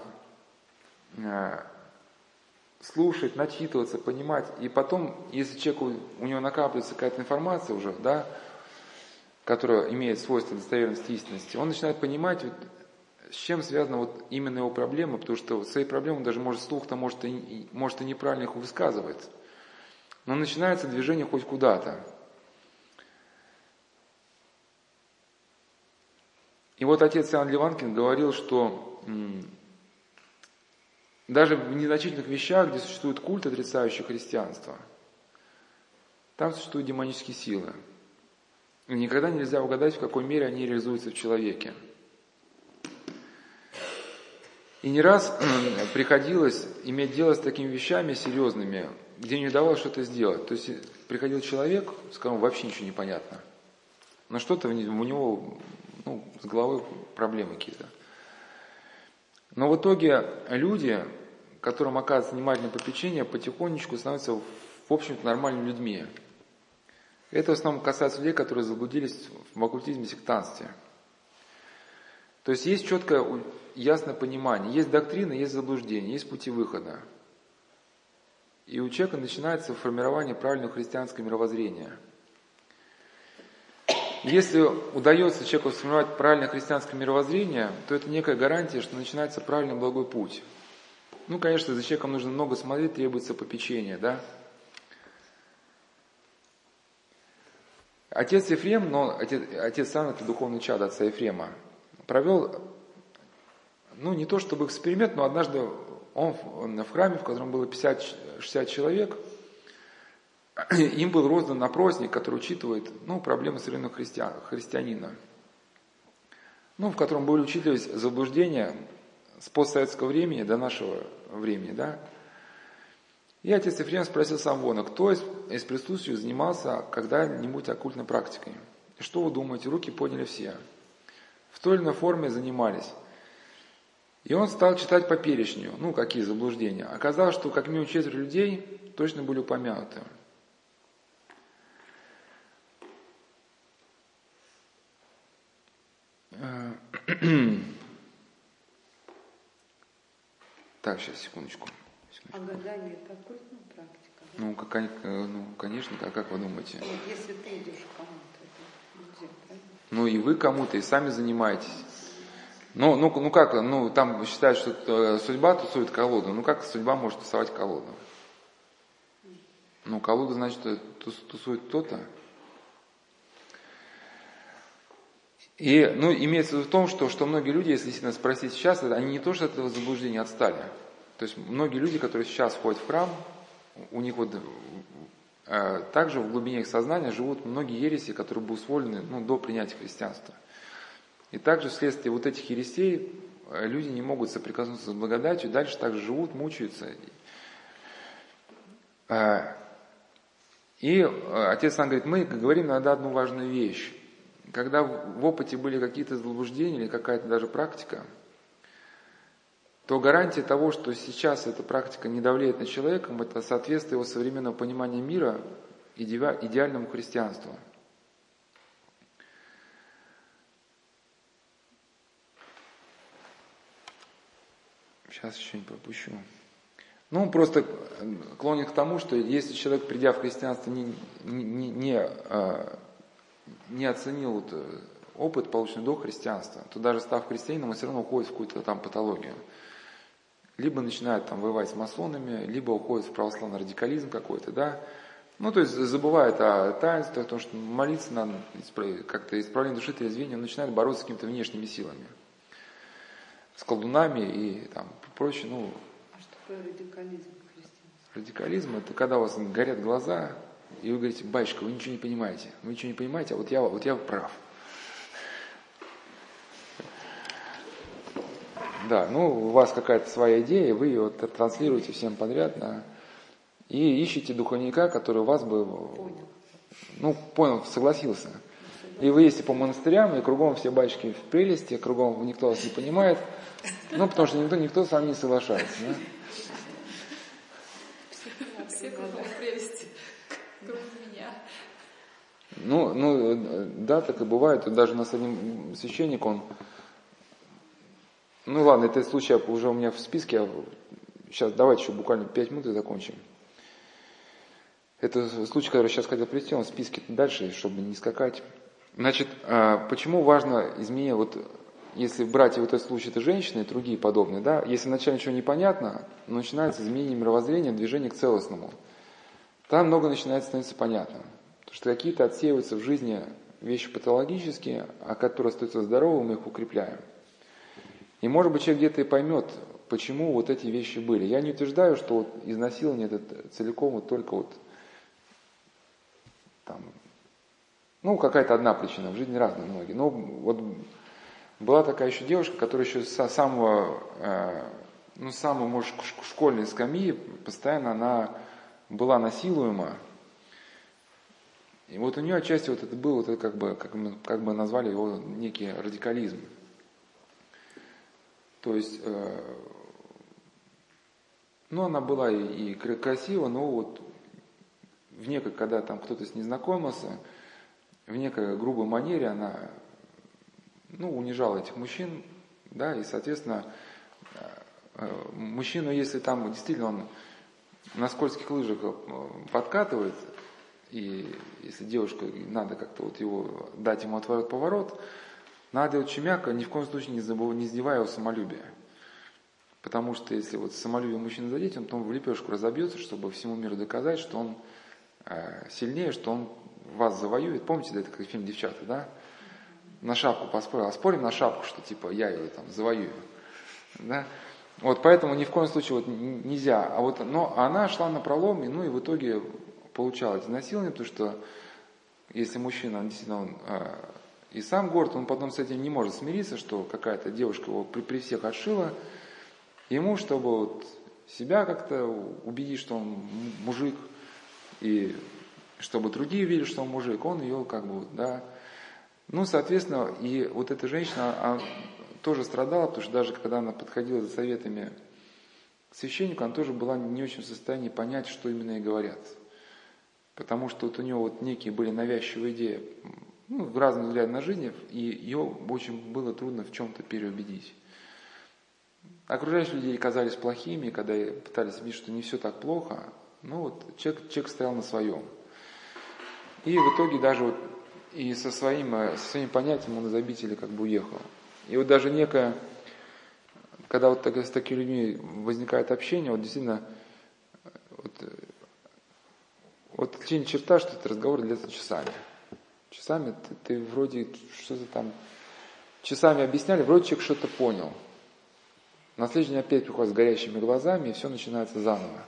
слушать, начитываться, понимать, и потом, если человеку, у него накапливается какая-то информация уже, да, которая имеет свойство достоверности истинности, он начинает понимать, вот, с чем связана вот именно его проблема, потому что вот с этой проблемой даже может слух-то может и неправильно их высказывать. Но начинается движение хоть куда-то. И вот отец Иоанн Ливанкин говорил, что даже в незначительных вещах, где существует культ, отрицающий христианство, там существуют демонические силы. И никогда нельзя угадать, в какой мере они реализуются в человеке. И не раз приходилось иметь дело с такими вещами серьезными, где не удавалось что-то сделать. То есть приходил человек, с которым вообще ничего не понятно, но что-то у него с головой проблемы какие-то. Но в итоге люди, которым оказывается внимательное попечение, потихонечку становятся, в общем-то, нормальными людьми. Это в основном касается людей, которые заблудились в оккультизме и сектантстве. То есть есть четкое, ясное понимание, есть доктрина, есть заблуждение, есть пути выхода. И у человека начинается формирование правильного христианского мировоззрения. Если удается человеку сформировать правильное христианское мировоззрение, то это некая гарантия, что начинается правильный благой путь. Конечно, за человеком нужно много смотреть, требуется попечение, да. Отец Ефрем, отец Иоанн, это духовный чадо отца Ефрема, провел, не то чтобы эксперимент, но однажды он в храме, в котором было 50-60 человек, им был роздан опросник, который учитывает проблемы современного христианина, в котором были учитывались заблуждения с постсоветского времени до нашего времени, да. И отец Ефрем спросил Самвона, кто из присутствующих занимался когда-нибудь оккультной практикой? И что вы думаете? Руки подняли все. В той или иной форме занимались. И он стал читать по перечню, какие заблуждения. Оказалось, что как минимум четверть людей точно были упомянуты. Так, сейчас, секундочку. А гадание – это оккультная практика? Да? Конечно, а как вы думаете? Если ты идешь к кому-то, это нельзя, правильно? И вы кому-то, и сами занимаетесь. Там считают, что судьба тусует колоду. Как судьба может тусовать колоду? Колоду, значит, тусует кто-то. И, имеется в виду в том, что многие люди, если сильно спросить сейчас, они не то, что от этого заблуждения отстали. То есть многие люди, которые сейчас ходят в храм, у них также в глубине их сознания живут многие ереси, которые были усвоены до принятия христианства. И также вследствие этих ересей люди не могут соприкоснуться с благодатью, дальше также живут, мучаются. И отец Иоанн говорит, мы говорим иногда одну важную вещь. Когда в опыте были какие-то заблуждения или какая-то даже практика, то гарантия того, что сейчас эта практика не давлеет на человека, это соответствие его современного понимания мира идеальному христианству. Сейчас еще не пропущу. Просто клонит к тому, что если человек, придя в христианство, не оценил опыт, полученный до христианства, то даже став христианином, он все равно уходит в какую-то там патологию. Либо начинает там воевать с масонами, либо уходит в православный радикализм какой-то, да. То есть забывает о таинстве, о том, что молиться надо, как-то исправление души, трезвение, он начинает бороться с какими-то внешними силами. С колдунами и там прочее, А что такое радикализм в христианстве? Радикализм – это когда у вас горят глаза, и вы говорите, батюшка, вы ничего не понимаете, а я прав. Да, у вас какая-то своя идея, вы ее транслируете всем подряд, и ищете духовника, который вас бы понял, согласился. И вы ездите по монастырям, и кругом все батюшки в прелести, кругом никто вас не понимает, ну, потому что никто с вами не соглашается. Да? Все кругом прелести, кругом меня. Ну, да, так и бывает. Даже у нас один священник, он... Ну, ладно, это случай уже у меня в списке. Сейчас, давайте еще буквально 5 минут и закончим. Это случай, который сейчас хотел привести, он в списке дальше, чтобы не скакать. Значит, почему важно изменение, вот если брать и вот этот случай, это женщины и другие подобные, да, если вначале ничего не понятно, но начинается изменение мировоззрения, движение к целостному. Там много начинает становиться понятно, потому что какие-то отсеиваются в жизни вещи патологические, а которые остаются здоровыми, мы их укрепляем. И может быть человек где-то и поймет, почему вот эти вещи были. Я не утверждаю, что вот изнасилование это целиком вот только вот там, ну, какая-то одна причина, в жизни разные многие. Но вот была такая еще девушка, которая еще с самого, может, школьной скамьи, постоянно она была насилуема. И вот у нее отчасти вот это был, вот это как бы назвали его, некий радикализм. То есть, ну, она была и красива, но вот в некой, когда там кто-то с ней знакомился, в некой грубой манере она, ну, унижала этих мужчин, да, и, соответственно, мужчину, если там действительно он на скользких лыжах подкатывает, и если девушка, надо как-то вот его, дать ему отворот-поворот, надо делать чумяка, ни в коем случае не издевая его самолюбие. Потому что если вот самолюбие мужчины задеть, он потом в лепешку разобьется, чтобы всему миру доказать, что он сильнее, что он вас завоюет. Помните, да, это как фильм «Девчата», да? На шапку поспорил. А спорим на шапку, что типа я ее там завоюю. Да? Вот поэтому ни в коем случае вот нельзя. А вот, но она шла на пролом, и, ну, и в итоге получала эти насилования, потому что если мужчина, он действительно, он и сам горд, он потом с этим не может смириться, что какая-то девушка его при всех отшила. Ему, чтобы вот себя как-то убедить, что он мужик, и чтобы другие видели, что он мужик, он ее как бы, да. Ну, соответственно, и вот эта женщина, она тоже страдала, потому что даже когда она подходила за советами к священнику, она тоже была не очень в состоянии понять, что именно ей говорят. Потому что вот у нее вот некие были навязчивые идеи, ну, разные взгляды на жизнь, и ее очень было трудно в чем-то переубедить. Окружающие люди казались плохими, и когда пытались видеть, что не все так плохо, ну вот человек стоял на своем. И в итоге даже вот и со своим понятием он из обители как бы уехал. И вот даже некое, когда вот с такими людьми возникает общение, вот действительно, вот отличная черта, что этот разговор длится часами. Часами ты вроде что-то там, часами объясняли, вроде человек что-то понял. На следующий день опять приходит с горящими глазами, и все начинается заново.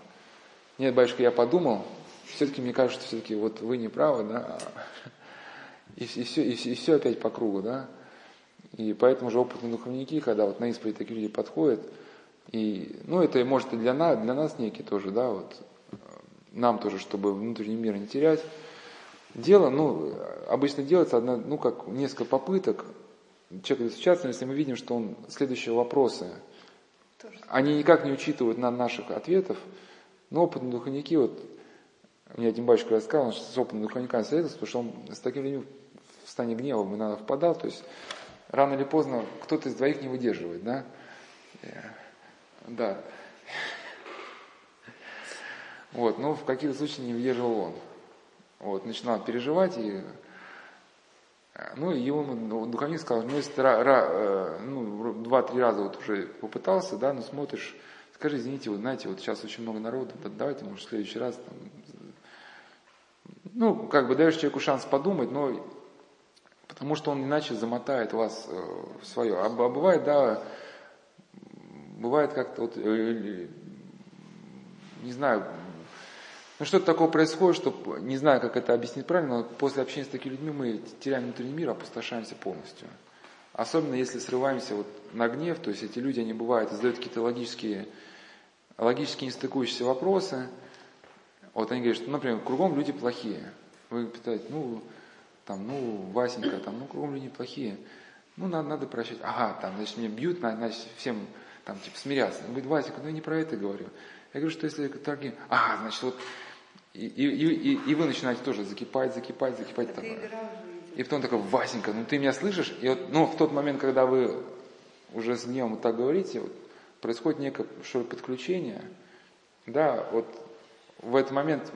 Нет, батюшка, я подумал, все-таки мне кажется, что все-таки вот вы не правы, да, и все опять по кругу, да. И поэтому же опытные духовники, когда вот на исповедь такие люди подходят, и, ну, это может и для нас некий тоже, да, вот, нам тоже, чтобы внутренний мир не терять. Дело, ну, обычно делается одна, ну, как несколько попыток человека встречаться, если мы видим, что он следующие вопросы, они никак не учитывают на наших ответов. Но опытные духовники, вот, мне один батюшка рассказал, он с опытным духовниками советовался, потому что он с такими людьми в стане гнева иногда впадал, то есть рано или поздно кто-то из двоих не выдерживает, да? Да. Вот, но в каких-то случаях не выдерживал он. Вот, начинал переживать, и, ну, и его духовник сказал, ну, если ты 2-3 раза вот уже попытался, да, ну, смотришь, скажи, извините, вот знаете, вот сейчас очень много народу, давайте, может, в следующий раз, там, ну, как бы даешь человеку шанс подумать, но потому что он иначе замотает вас в свое. А бывает, да, бывает как-то вот, не знаю, ну, что-то такое происходит, что, не знаю, как это объяснить правильно, но после общения с такими людьми мы теряем внутренний мир, опустошаемся полностью. Особенно если срываемся вот на гнев, то есть эти люди, они бывают, задают какие-то логически нестыкующиеся вопросы. Вот они говорят, что, например, кругом люди плохие. Вы питаете, ну, там, ну, Васенька, там, ну, кровли неплохие, ну, надо прощать. Ага, там, значит, меня бьют, значит, всем, там, типа, смиряться. Он говорит, Васенька, ну, я не про это говорю. Я говорю, что если торги... Ага, значит, вот... И вы начинаете тоже закипать. Это такое. И потом такой, Васенька, ну, ты меня слышишь? И вот, ну, в тот момент, когда вы уже с гневом вот так говорите, вот, происходит некое подключение, да, вот в этот момент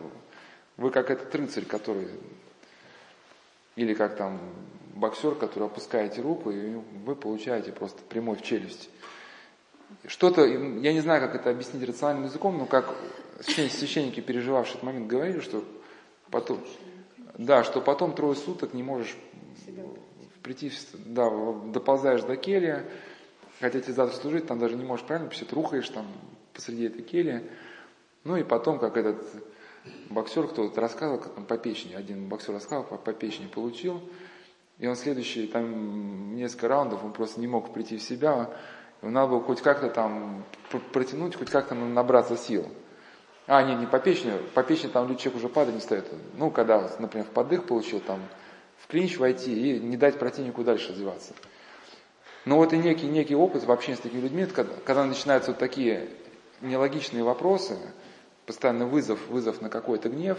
вы как этот рыцарь, который... Или как там боксер, который опускаете руку, и вы получаете просто прямой в челюсть. Что-то, я не знаю, как это объяснить рациональным языком, но как священники, переживавшие этот момент, говорили, что потом, да, что потом 3 суток не можешь прийти, да, доползаешь до келья, хотя тебе завтра служить, там даже не можешь правильно, потому что ты рухаешь там посреди этой кельи. Ну и потом, как этот... Боксер кто-то рассказывал, как он по печени, один боксер рассказывал, по печени получил, и он следующие там несколько раундов, он просто не мог прийти в себя, ему надо было хоть как-то там протянуть, хоть как-то набраться сил. А, нет, не по печени, по печени там человек уже падает, не встает. Ну, когда, например, в поддых получил, там, в клинч войти и не дать противнику дальше развиваться. Но вот и некий опыт в общении с такими людьми, когда начинаются вот такие нелогичные вопросы, постоянно вызов на какой-то гнев,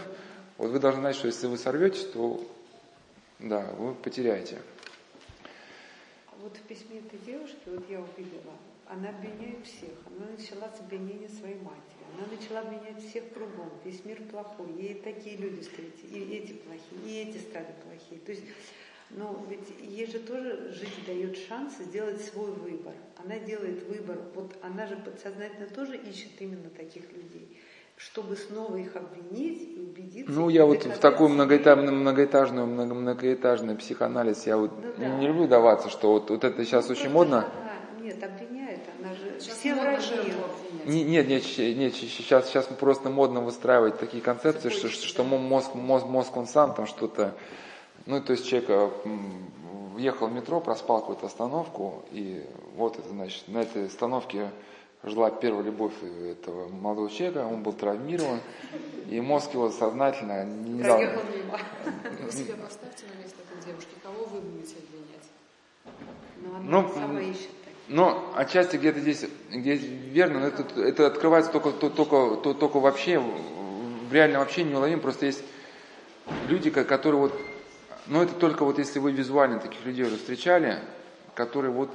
вот вы должны знать, что если вы сорветесь, то да, вы потеряете. Вот в письме этой девушки, вот я увидела, она обвиняет всех. Она начала с обвинения своей матери. Она начала обвинять всех кругом. Весь мир плохой. Ей такие люди встретились. И эти плохие, и эти стали плохие. То есть, но ведь ей же тоже жизнь дает шанс сделать свой выбор. Она делает выбор. Вот она же подсознательно тоже ищет именно таких людей, чтобы снова их обвинить и убедиться. Ну, я вот в такой многоэтажный психоанализ, я вот не люблю даваться, что вот это сейчас очень модно. Она, нет, обвиняет, она же сейчас все врачи обвиняют. Нет, сейчас просто модно выстраивать такие концепции, что мозг он сам там что-то... Ну, то есть человек въехал в метро, проспал какую-то остановку, и вот это значит, на этой остановке... жила первая любовь этого молодого человека, он был травмирован, и мозг его сознательно не дал. Проехал мимо. Вы себя поставьте на место этой девушки, кого вы будете обвинять? Но она сама ищет. Но отчасти где-то здесь верно, но это открывается только вообще, в реальном общении неуловимо, просто есть люди, которые вот, но это только вот если вы визуально таких людей уже встречали, которые вот...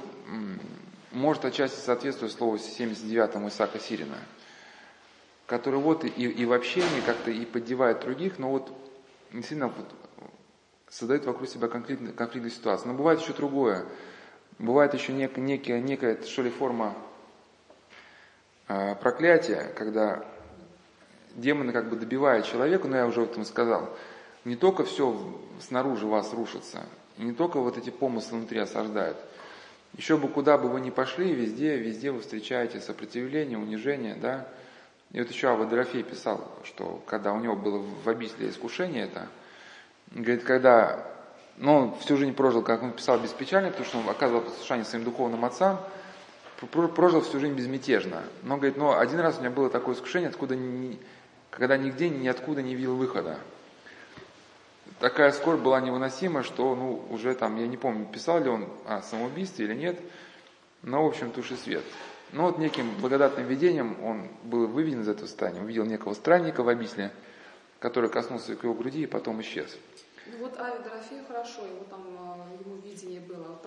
может отчасти соответствовать слову 79-му Исаака Сирина, который вот и в общении как-то и поддевает других, но вот действительно вот создает вокруг себя конфликтную ситуацию. Но бывает еще другое. Бывает еще некая что ли, форма проклятия, когда демоны как бы добивают человека, но я уже об этом сказал, не только все снаружи вас рушится, не только вот эти помыслы внутри осаждают, еще бы куда бы вы ни пошли, везде вы встречаете сопротивление, унижение, да. И вот еще Авва Дорофей писал, что когда у него было в обители искушение это, говорит, когда, ну, он всю жизнь прожил, как он писал, беспечально, потому что он оказывал послушание своим духовным отцам, прожил всю жизнь безмятежно. Но, говорит, один раз у меня было такое искушение, когда нигде, ниоткуда не видел выхода. Такая скорбь была невыносима, что, ну, уже там, я не помню, писал ли он о самоубийстве или нет, но, в общем, туши свет. Но вот неким благодатным видением он был выведен из этого состояния, увидел некого странника в обители, который коснулся к его груди и потом исчез. Ну вот Аве Дорофею хорошо, ему видение было.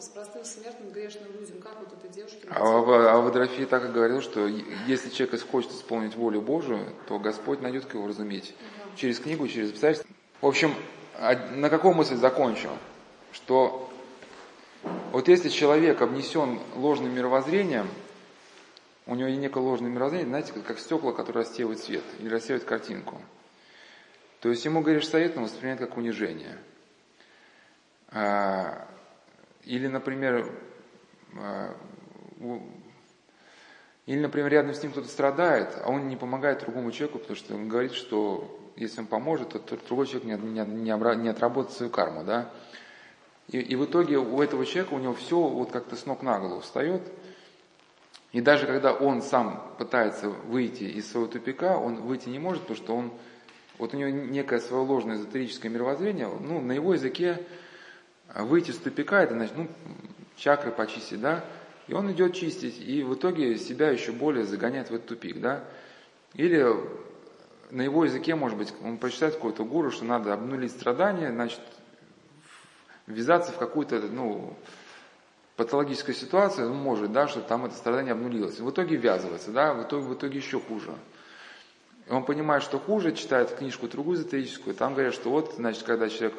С простым смертным грешным людям, как вот этой девушке... Авва Дорофей так и говорил, что если человек хочет исполнить волю Божию, то Господь найдет, как его разуметь. Угу. Через книгу, через обстоятельства. В общем, на какую мысль закончу? Что вот если человек обнесен ложным мировоззрением, у него некое ложное мировоззрение, знаете, как стекла, которые рассеивают свет или рассеивают картинку. То есть ему говоришь совет, он воспринимает как унижение. Или, например, рядом с ним кто-то страдает, а он не помогает другому человеку, потому что он говорит, что если он поможет, то другой человек не отработает свою карму, да. И в итоге у этого человека, у него все вот как-то с ног на голову встает. И даже когда он сам пытается выйти из своего тупика, он выйти не может, потому что он Вот у него некое свое ложное эзотерическое мировоззрение, ну, на его языке выйти с тупика, это значит, ну, чакры почистить, да, и он идет чистить, и в итоге себя еще более загоняет в этот тупик, да. Или на его языке, может быть, он прочитает какого-то гуру, что надо обнулить страдания, значит, ввязаться в какую-то, ну, патологическую ситуацию, он может, да, чтобы там это страдание обнулилось. В итоге ввязывается, да, в итоге еще хуже. И он понимает, что хуже, читает книжку другую эзотерическую, там говорят, что вот, значит, когда человек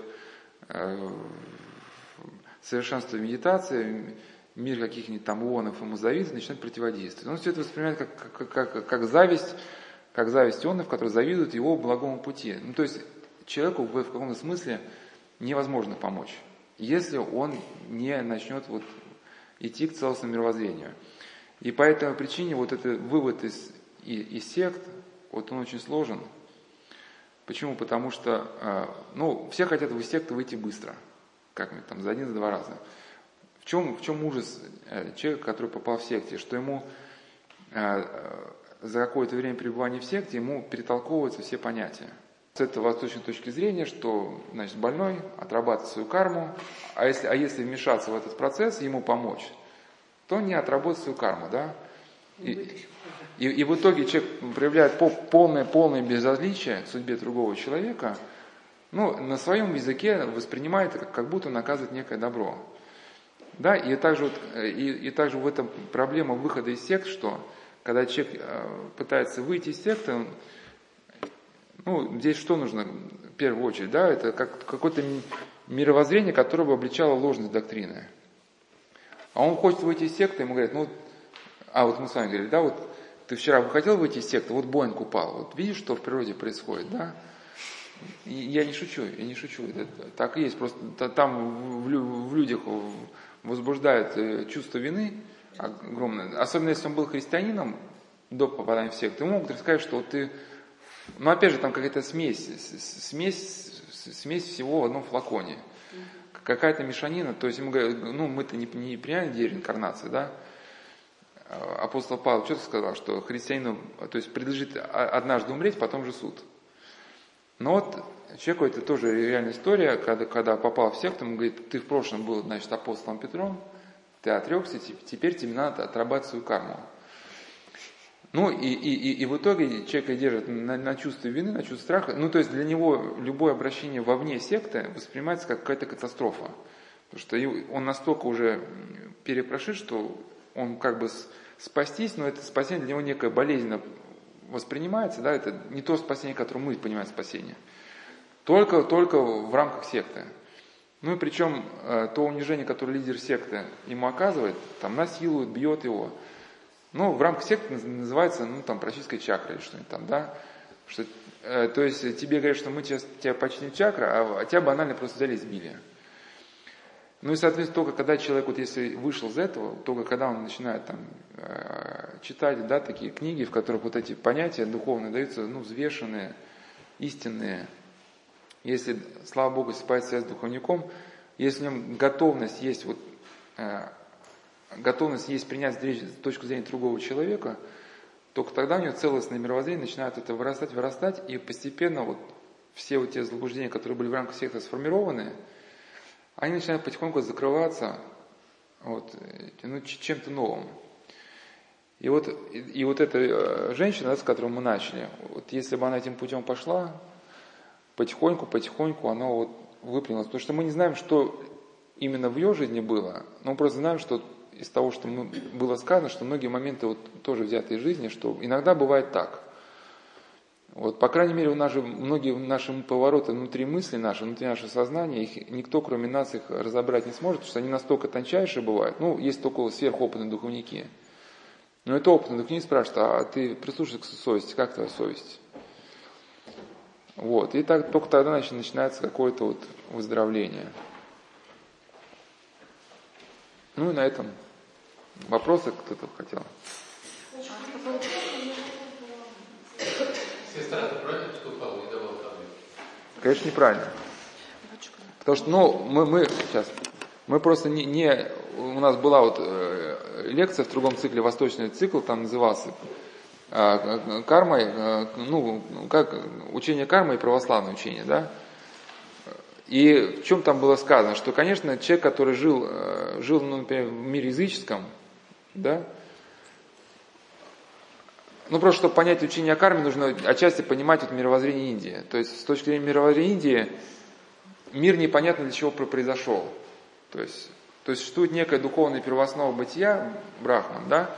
совершенствует медитацию, мир каких-нибудь там ионов ему завидует, начинает противодействовать. Он все это воспринимает как зависть ионов, которые завидуют его благому пути. Ну, то есть человеку в каком-то смысле невозможно помочь, если он не начнет вот идти к целостному мировоззрению. И по этой причине вот этот вывод из сект, вот он очень сложен. Почему? Потому что, ну, все хотят из секты выйти быстро, как-нибудь там за один, за два раза. В чем ужас человека, который попал в секте? Что ему за какое-то время пребывания в секте ему перетолковываются все понятия. С этой восточной точки зрения, что, значит, больной отрабатывает свою карму, а если вмешаться в этот процесс, ему помочь, то он не отработает свою карму, да? И в итоге человек проявляет полное безразличие к судьбе другого человека, ну, на своем языке воспринимает, как будто наказывает некое добро. Да, и также в этом проблема выхода из сект, что когда человек пытается выйти из секты, он, ну, здесь что нужно в первую очередь, да, это какое-то мировоззрение, которое бы обличало ложность доктрины. А он хочет выйти из секты, ему говорят, ну, а вот мы с вами говорили, да, вот ты вчера бы хотел выйти из секты, вот Боинг упал, вот видишь, что в природе происходит, да? И я не шучу, это так и есть, просто там в людях возбуждают чувство вины огромное, особенно если он был христианином до попадания в секту, ему могут рассказать, что вот ты, ну, опять же, там какая-то смесь всего в одном флаконе, какая-то мешанина, то есть ему говорят, ну, мы-то не принимаем идею реинкарнации, да? Апостол Павел что-то сказал, что христианину, то есть, предлежит однажды умереть, потом же суд. Но вот человеку это тоже реальная история, когда попал в секту, ему говорит, ты в прошлом был, значит, апостолом Петром, ты отрекся, теперь тебе надо отрабатывать свою карму. Ну и в итоге человека держит на чувстве вины, на чувстве страха, ну то есть для него любое обращение вовне секты воспринимается как какая-то катастрофа, потому что он настолько уже перепрошит, что он как бы спастись, но это спасение для него некая болезненная воспринимается, да, это не то спасение, которое мы понимаем спасение, только в рамках секты. Ну и причем то унижение, которое лидер секты ему оказывает, там насилует, бьет его, ну, в рамках секты называется, ну, там, практическая чакра или что-нибудь там, да, что, то есть тебе говорят, что мы тебя починим чакру, а тебя банально просто взяли и сбили. Ну и, соответственно, только когда человек, вот если вышел из этого, только когда он начинает там читать, да, такие книги, в которых вот эти понятия духовные даются, ну, взвешенные, истинные, если, слава Богу, спать связь с духовником, если в нем готовность есть, вот, готовность есть принять точку зрения другого человека, только тогда у него целостное мировоззрение начинает это вырастать, и постепенно вот все вот те заблуждения, которые были в рамках секты сформированы, они начинают потихоньку закрываться, вот, ну, чем-то новым. И вот эта женщина, с которой мы начали, вот если бы она этим путем пошла, потихоньку она вот выпрямилась. Потому что мы не знаем, что именно в ее жизни было, но мы просто знаем, что из того, что было сказано, что многие моменты вот тоже взяты из жизни, что иногда бывает так. Вот, по крайней мере, многие наши повороты внутри мысли наши, внутри нашего сознания, их никто, кроме нас, их разобрать не сможет, потому что они настолько тончайшие бывают. Ну, есть только сверхопытные духовники. Но это опытный духовник спрашивает, а ты прислушаешься к совести, как твоя совесть? Вот, и так, только тогда начинается какое-то вот выздоровление. Ну и на этом вопросы кто-то хотел. Сестра-то правильно поступала, не давала таблетки? Конечно, неправильно. Потому что, ну, мы просто не... У нас была вот лекция в другом цикле, восточный цикл, там назывался кармой, ну, как учение кармы и православное учение, да? И в чем там было сказано? Что, конечно, человек, который жил, ну, например, в мире языческом, да? Ну, просто, чтобы понять учение о карме, нужно отчасти понимать это мировоззрение Индии. То есть, с точки зрения мировоззрения Индии, мир непонятно для чего произошел. То есть существует некая духовная первооснова бытия, брахман, да?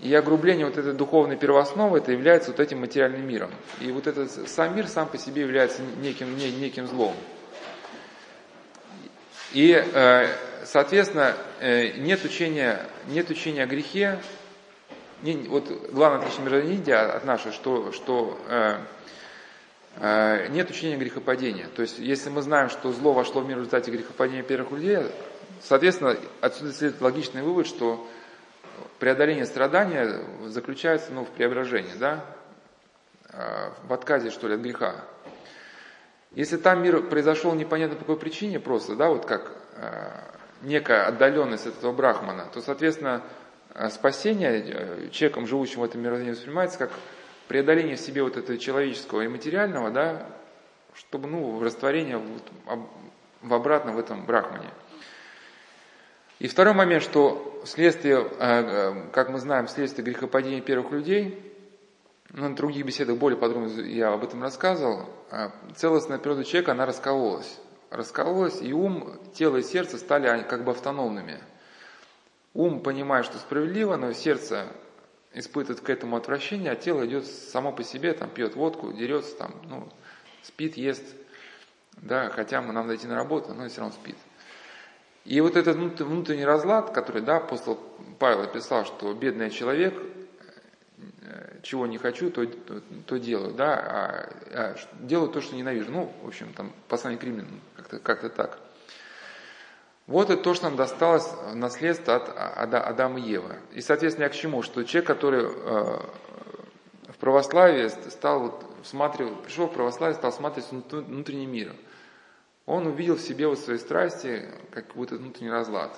И огрубление вот этой духовной первоосновы, это является вот этим материальным миром. И вот этот сам мир сам по себе является неким злом. И, соответственно, нет учения о грехе. Вот главное отличие мировоззрения Индии от нашего, что нет учения грехопадения. То есть, если мы знаем, что зло вошло в мир в результате грехопадения первых людей, соответственно, отсюда следует логичный вывод, что преодоление страдания заключается, ну, в преображении, да? В отказе, что ли, от греха. Если там мир произошел непонятно по какой причине просто, да, вот как некая отдаленность от этого брахмана, то, соответственно, спасение человеком, живущим в этом мире, воспринимается как преодоление в себе вот этого человеческого и материального, да, чтобы, ну, растворение в обратном в этом брахмане. И второй момент, что вследствие, как мы знаем, вследствие грехопадения первых людей, но на других беседах более подробно я об этом рассказывал, целостная природа человека, она раскололась. Раскололась, и ум, тело и сердце стали как бы автономными. Ум понимает, что справедливо, но сердце испытывает к этому отвращение, а тело идет само по себе, там, пьет водку, дерется, там, ну, спит, ест, да, хотя нам надо идти на работу, но все равно спит. И вот этот внутренний разлад, который, да, апостол Павел писал, что бедный человек, чего не хочу, то делаю, да, а делаю то, что ненавижу. Ну, в общем, там, послание к Римлянам, как-то так. Вот это то, что нам досталось в наследство от Адама и Евы. И, соответственно, я к чему? Что человек, который в православии пришел в православие, стал смотреть внутренний мир. Он увидел в себе вот свои страсти, как вот этот внутренний разлад.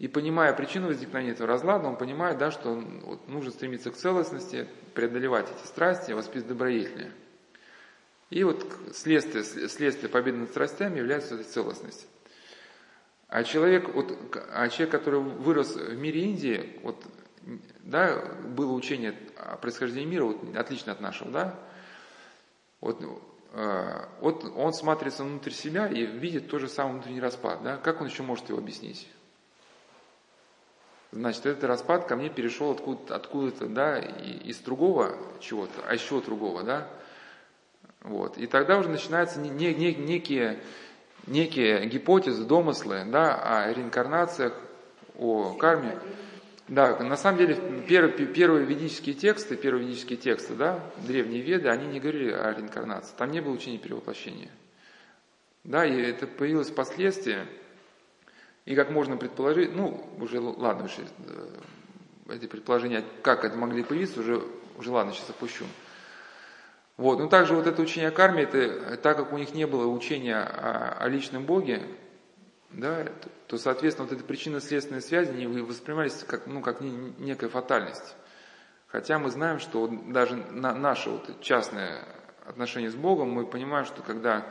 И, понимая причину возникновения этого разлада, он понимает, да, что нужно стремиться к целостности, преодолевать эти страсти, воспитывать добродетели. И вот следствие победы над страстями является эта целостность. А человек, который вырос в мире Индии, вот, да, было учение о происхождении мира, вот, отлично от нашего, да, вот он смотрится внутрь себя и видит тот же самый внутренний распад, да? Как он еще может его объяснить? Значит, этот распад ко мне перешел откуда-то, да, из другого чего-то, а еще другого, да? Вот. И тогда уже начинаются некие гипотезы, домыслы, да, о реинкарнациях, о карме. Да, на самом деле первые ведические тексты, да, древние веды, они не говорили о реинкарнации, там не было учения перевоплощения. Да, и это появилось впоследствии, и как можно предположить, эти предположения, как это могли появиться, сейчас опущу. Вот, ну также вот это учение о карме, это, так как у них не было учения о личном Боге, да, то, соответственно, вот эта причинно-следственная связь, они воспринимались как некая фатальность. Хотя мы знаем, что даже наше вот частное отношение с Богом, мы понимаем, что когда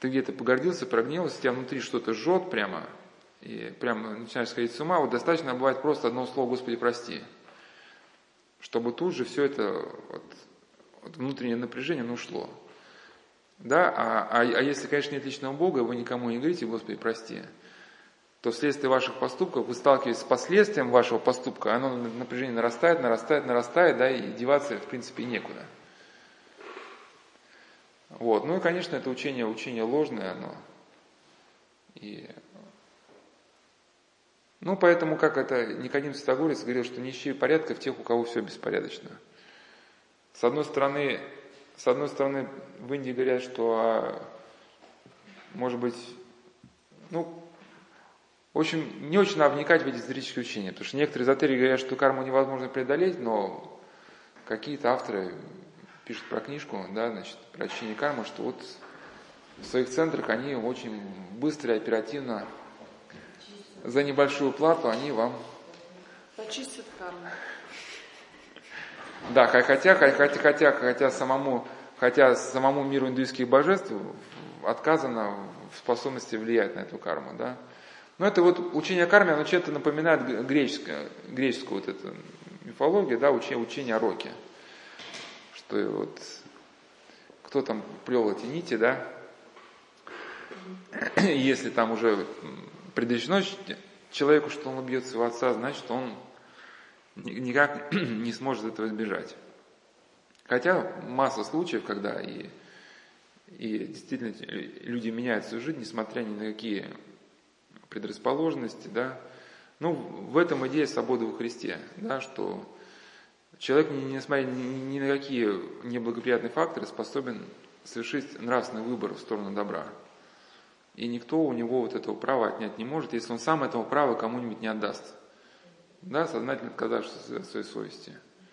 ты где-то погордился, прогневался, тебя внутри что-то жжет прямо, и прямо начинаешь сходить с ума, вот достаточно бывает просто одно слово «Господи, прости», чтобы тут же все это внутреннее напряжение, оно ушло. Да? А если, конечно, нет личного Бога, вы никому не говорите «Господи, прости», то вследствие ваших поступков вы сталкиваетесь с последствием вашего поступка, оно напряжение нарастает, да, и деваться, в принципе, некуда. Вот. Ну и, конечно, это учение ложное, оно. И... Ну, поэтому, как это Никодим Святогорец говорил, что не ищи порядка в тех, у кого все беспорядочно. С одной стороны, в Индии говорят, что, может быть, в общем, не очень надо вникать в эти эзотерические учения, потому что некоторые эзотерики говорят, что карму невозможно преодолеть, но какие-то авторы пишут про книжку, да, значит, про очищение кармы, что вот в своих центрах они очень быстро и оперативно за небольшую плату они вам... Почистят карму. Да, хотя самому миру индуистских божеств отказано в способности влиять на эту карму, да. Но это вот учение о карме, оно чем-то напоминает греческую вот эту мифологию, да, учение о роке. Что вот, кто там плел эти нити, да, если там уже предрешено человеку, что он убьет своего отца, значит, он никак не сможет этого избежать. Хотя масса случаев, когда и действительно люди меняют свою жизнь, несмотря ни на какие предрасположенности, да. Ну, в этом идея свободы во Христе, да, что человек, несмотря ни на какие неблагоприятные факторы, способен совершить нравственный выбор в сторону добра. И никто у него вот этого права отнять не может, если он сам этого права кому-нибудь не отдаст. Да, сознательно отказавшись от своей совести.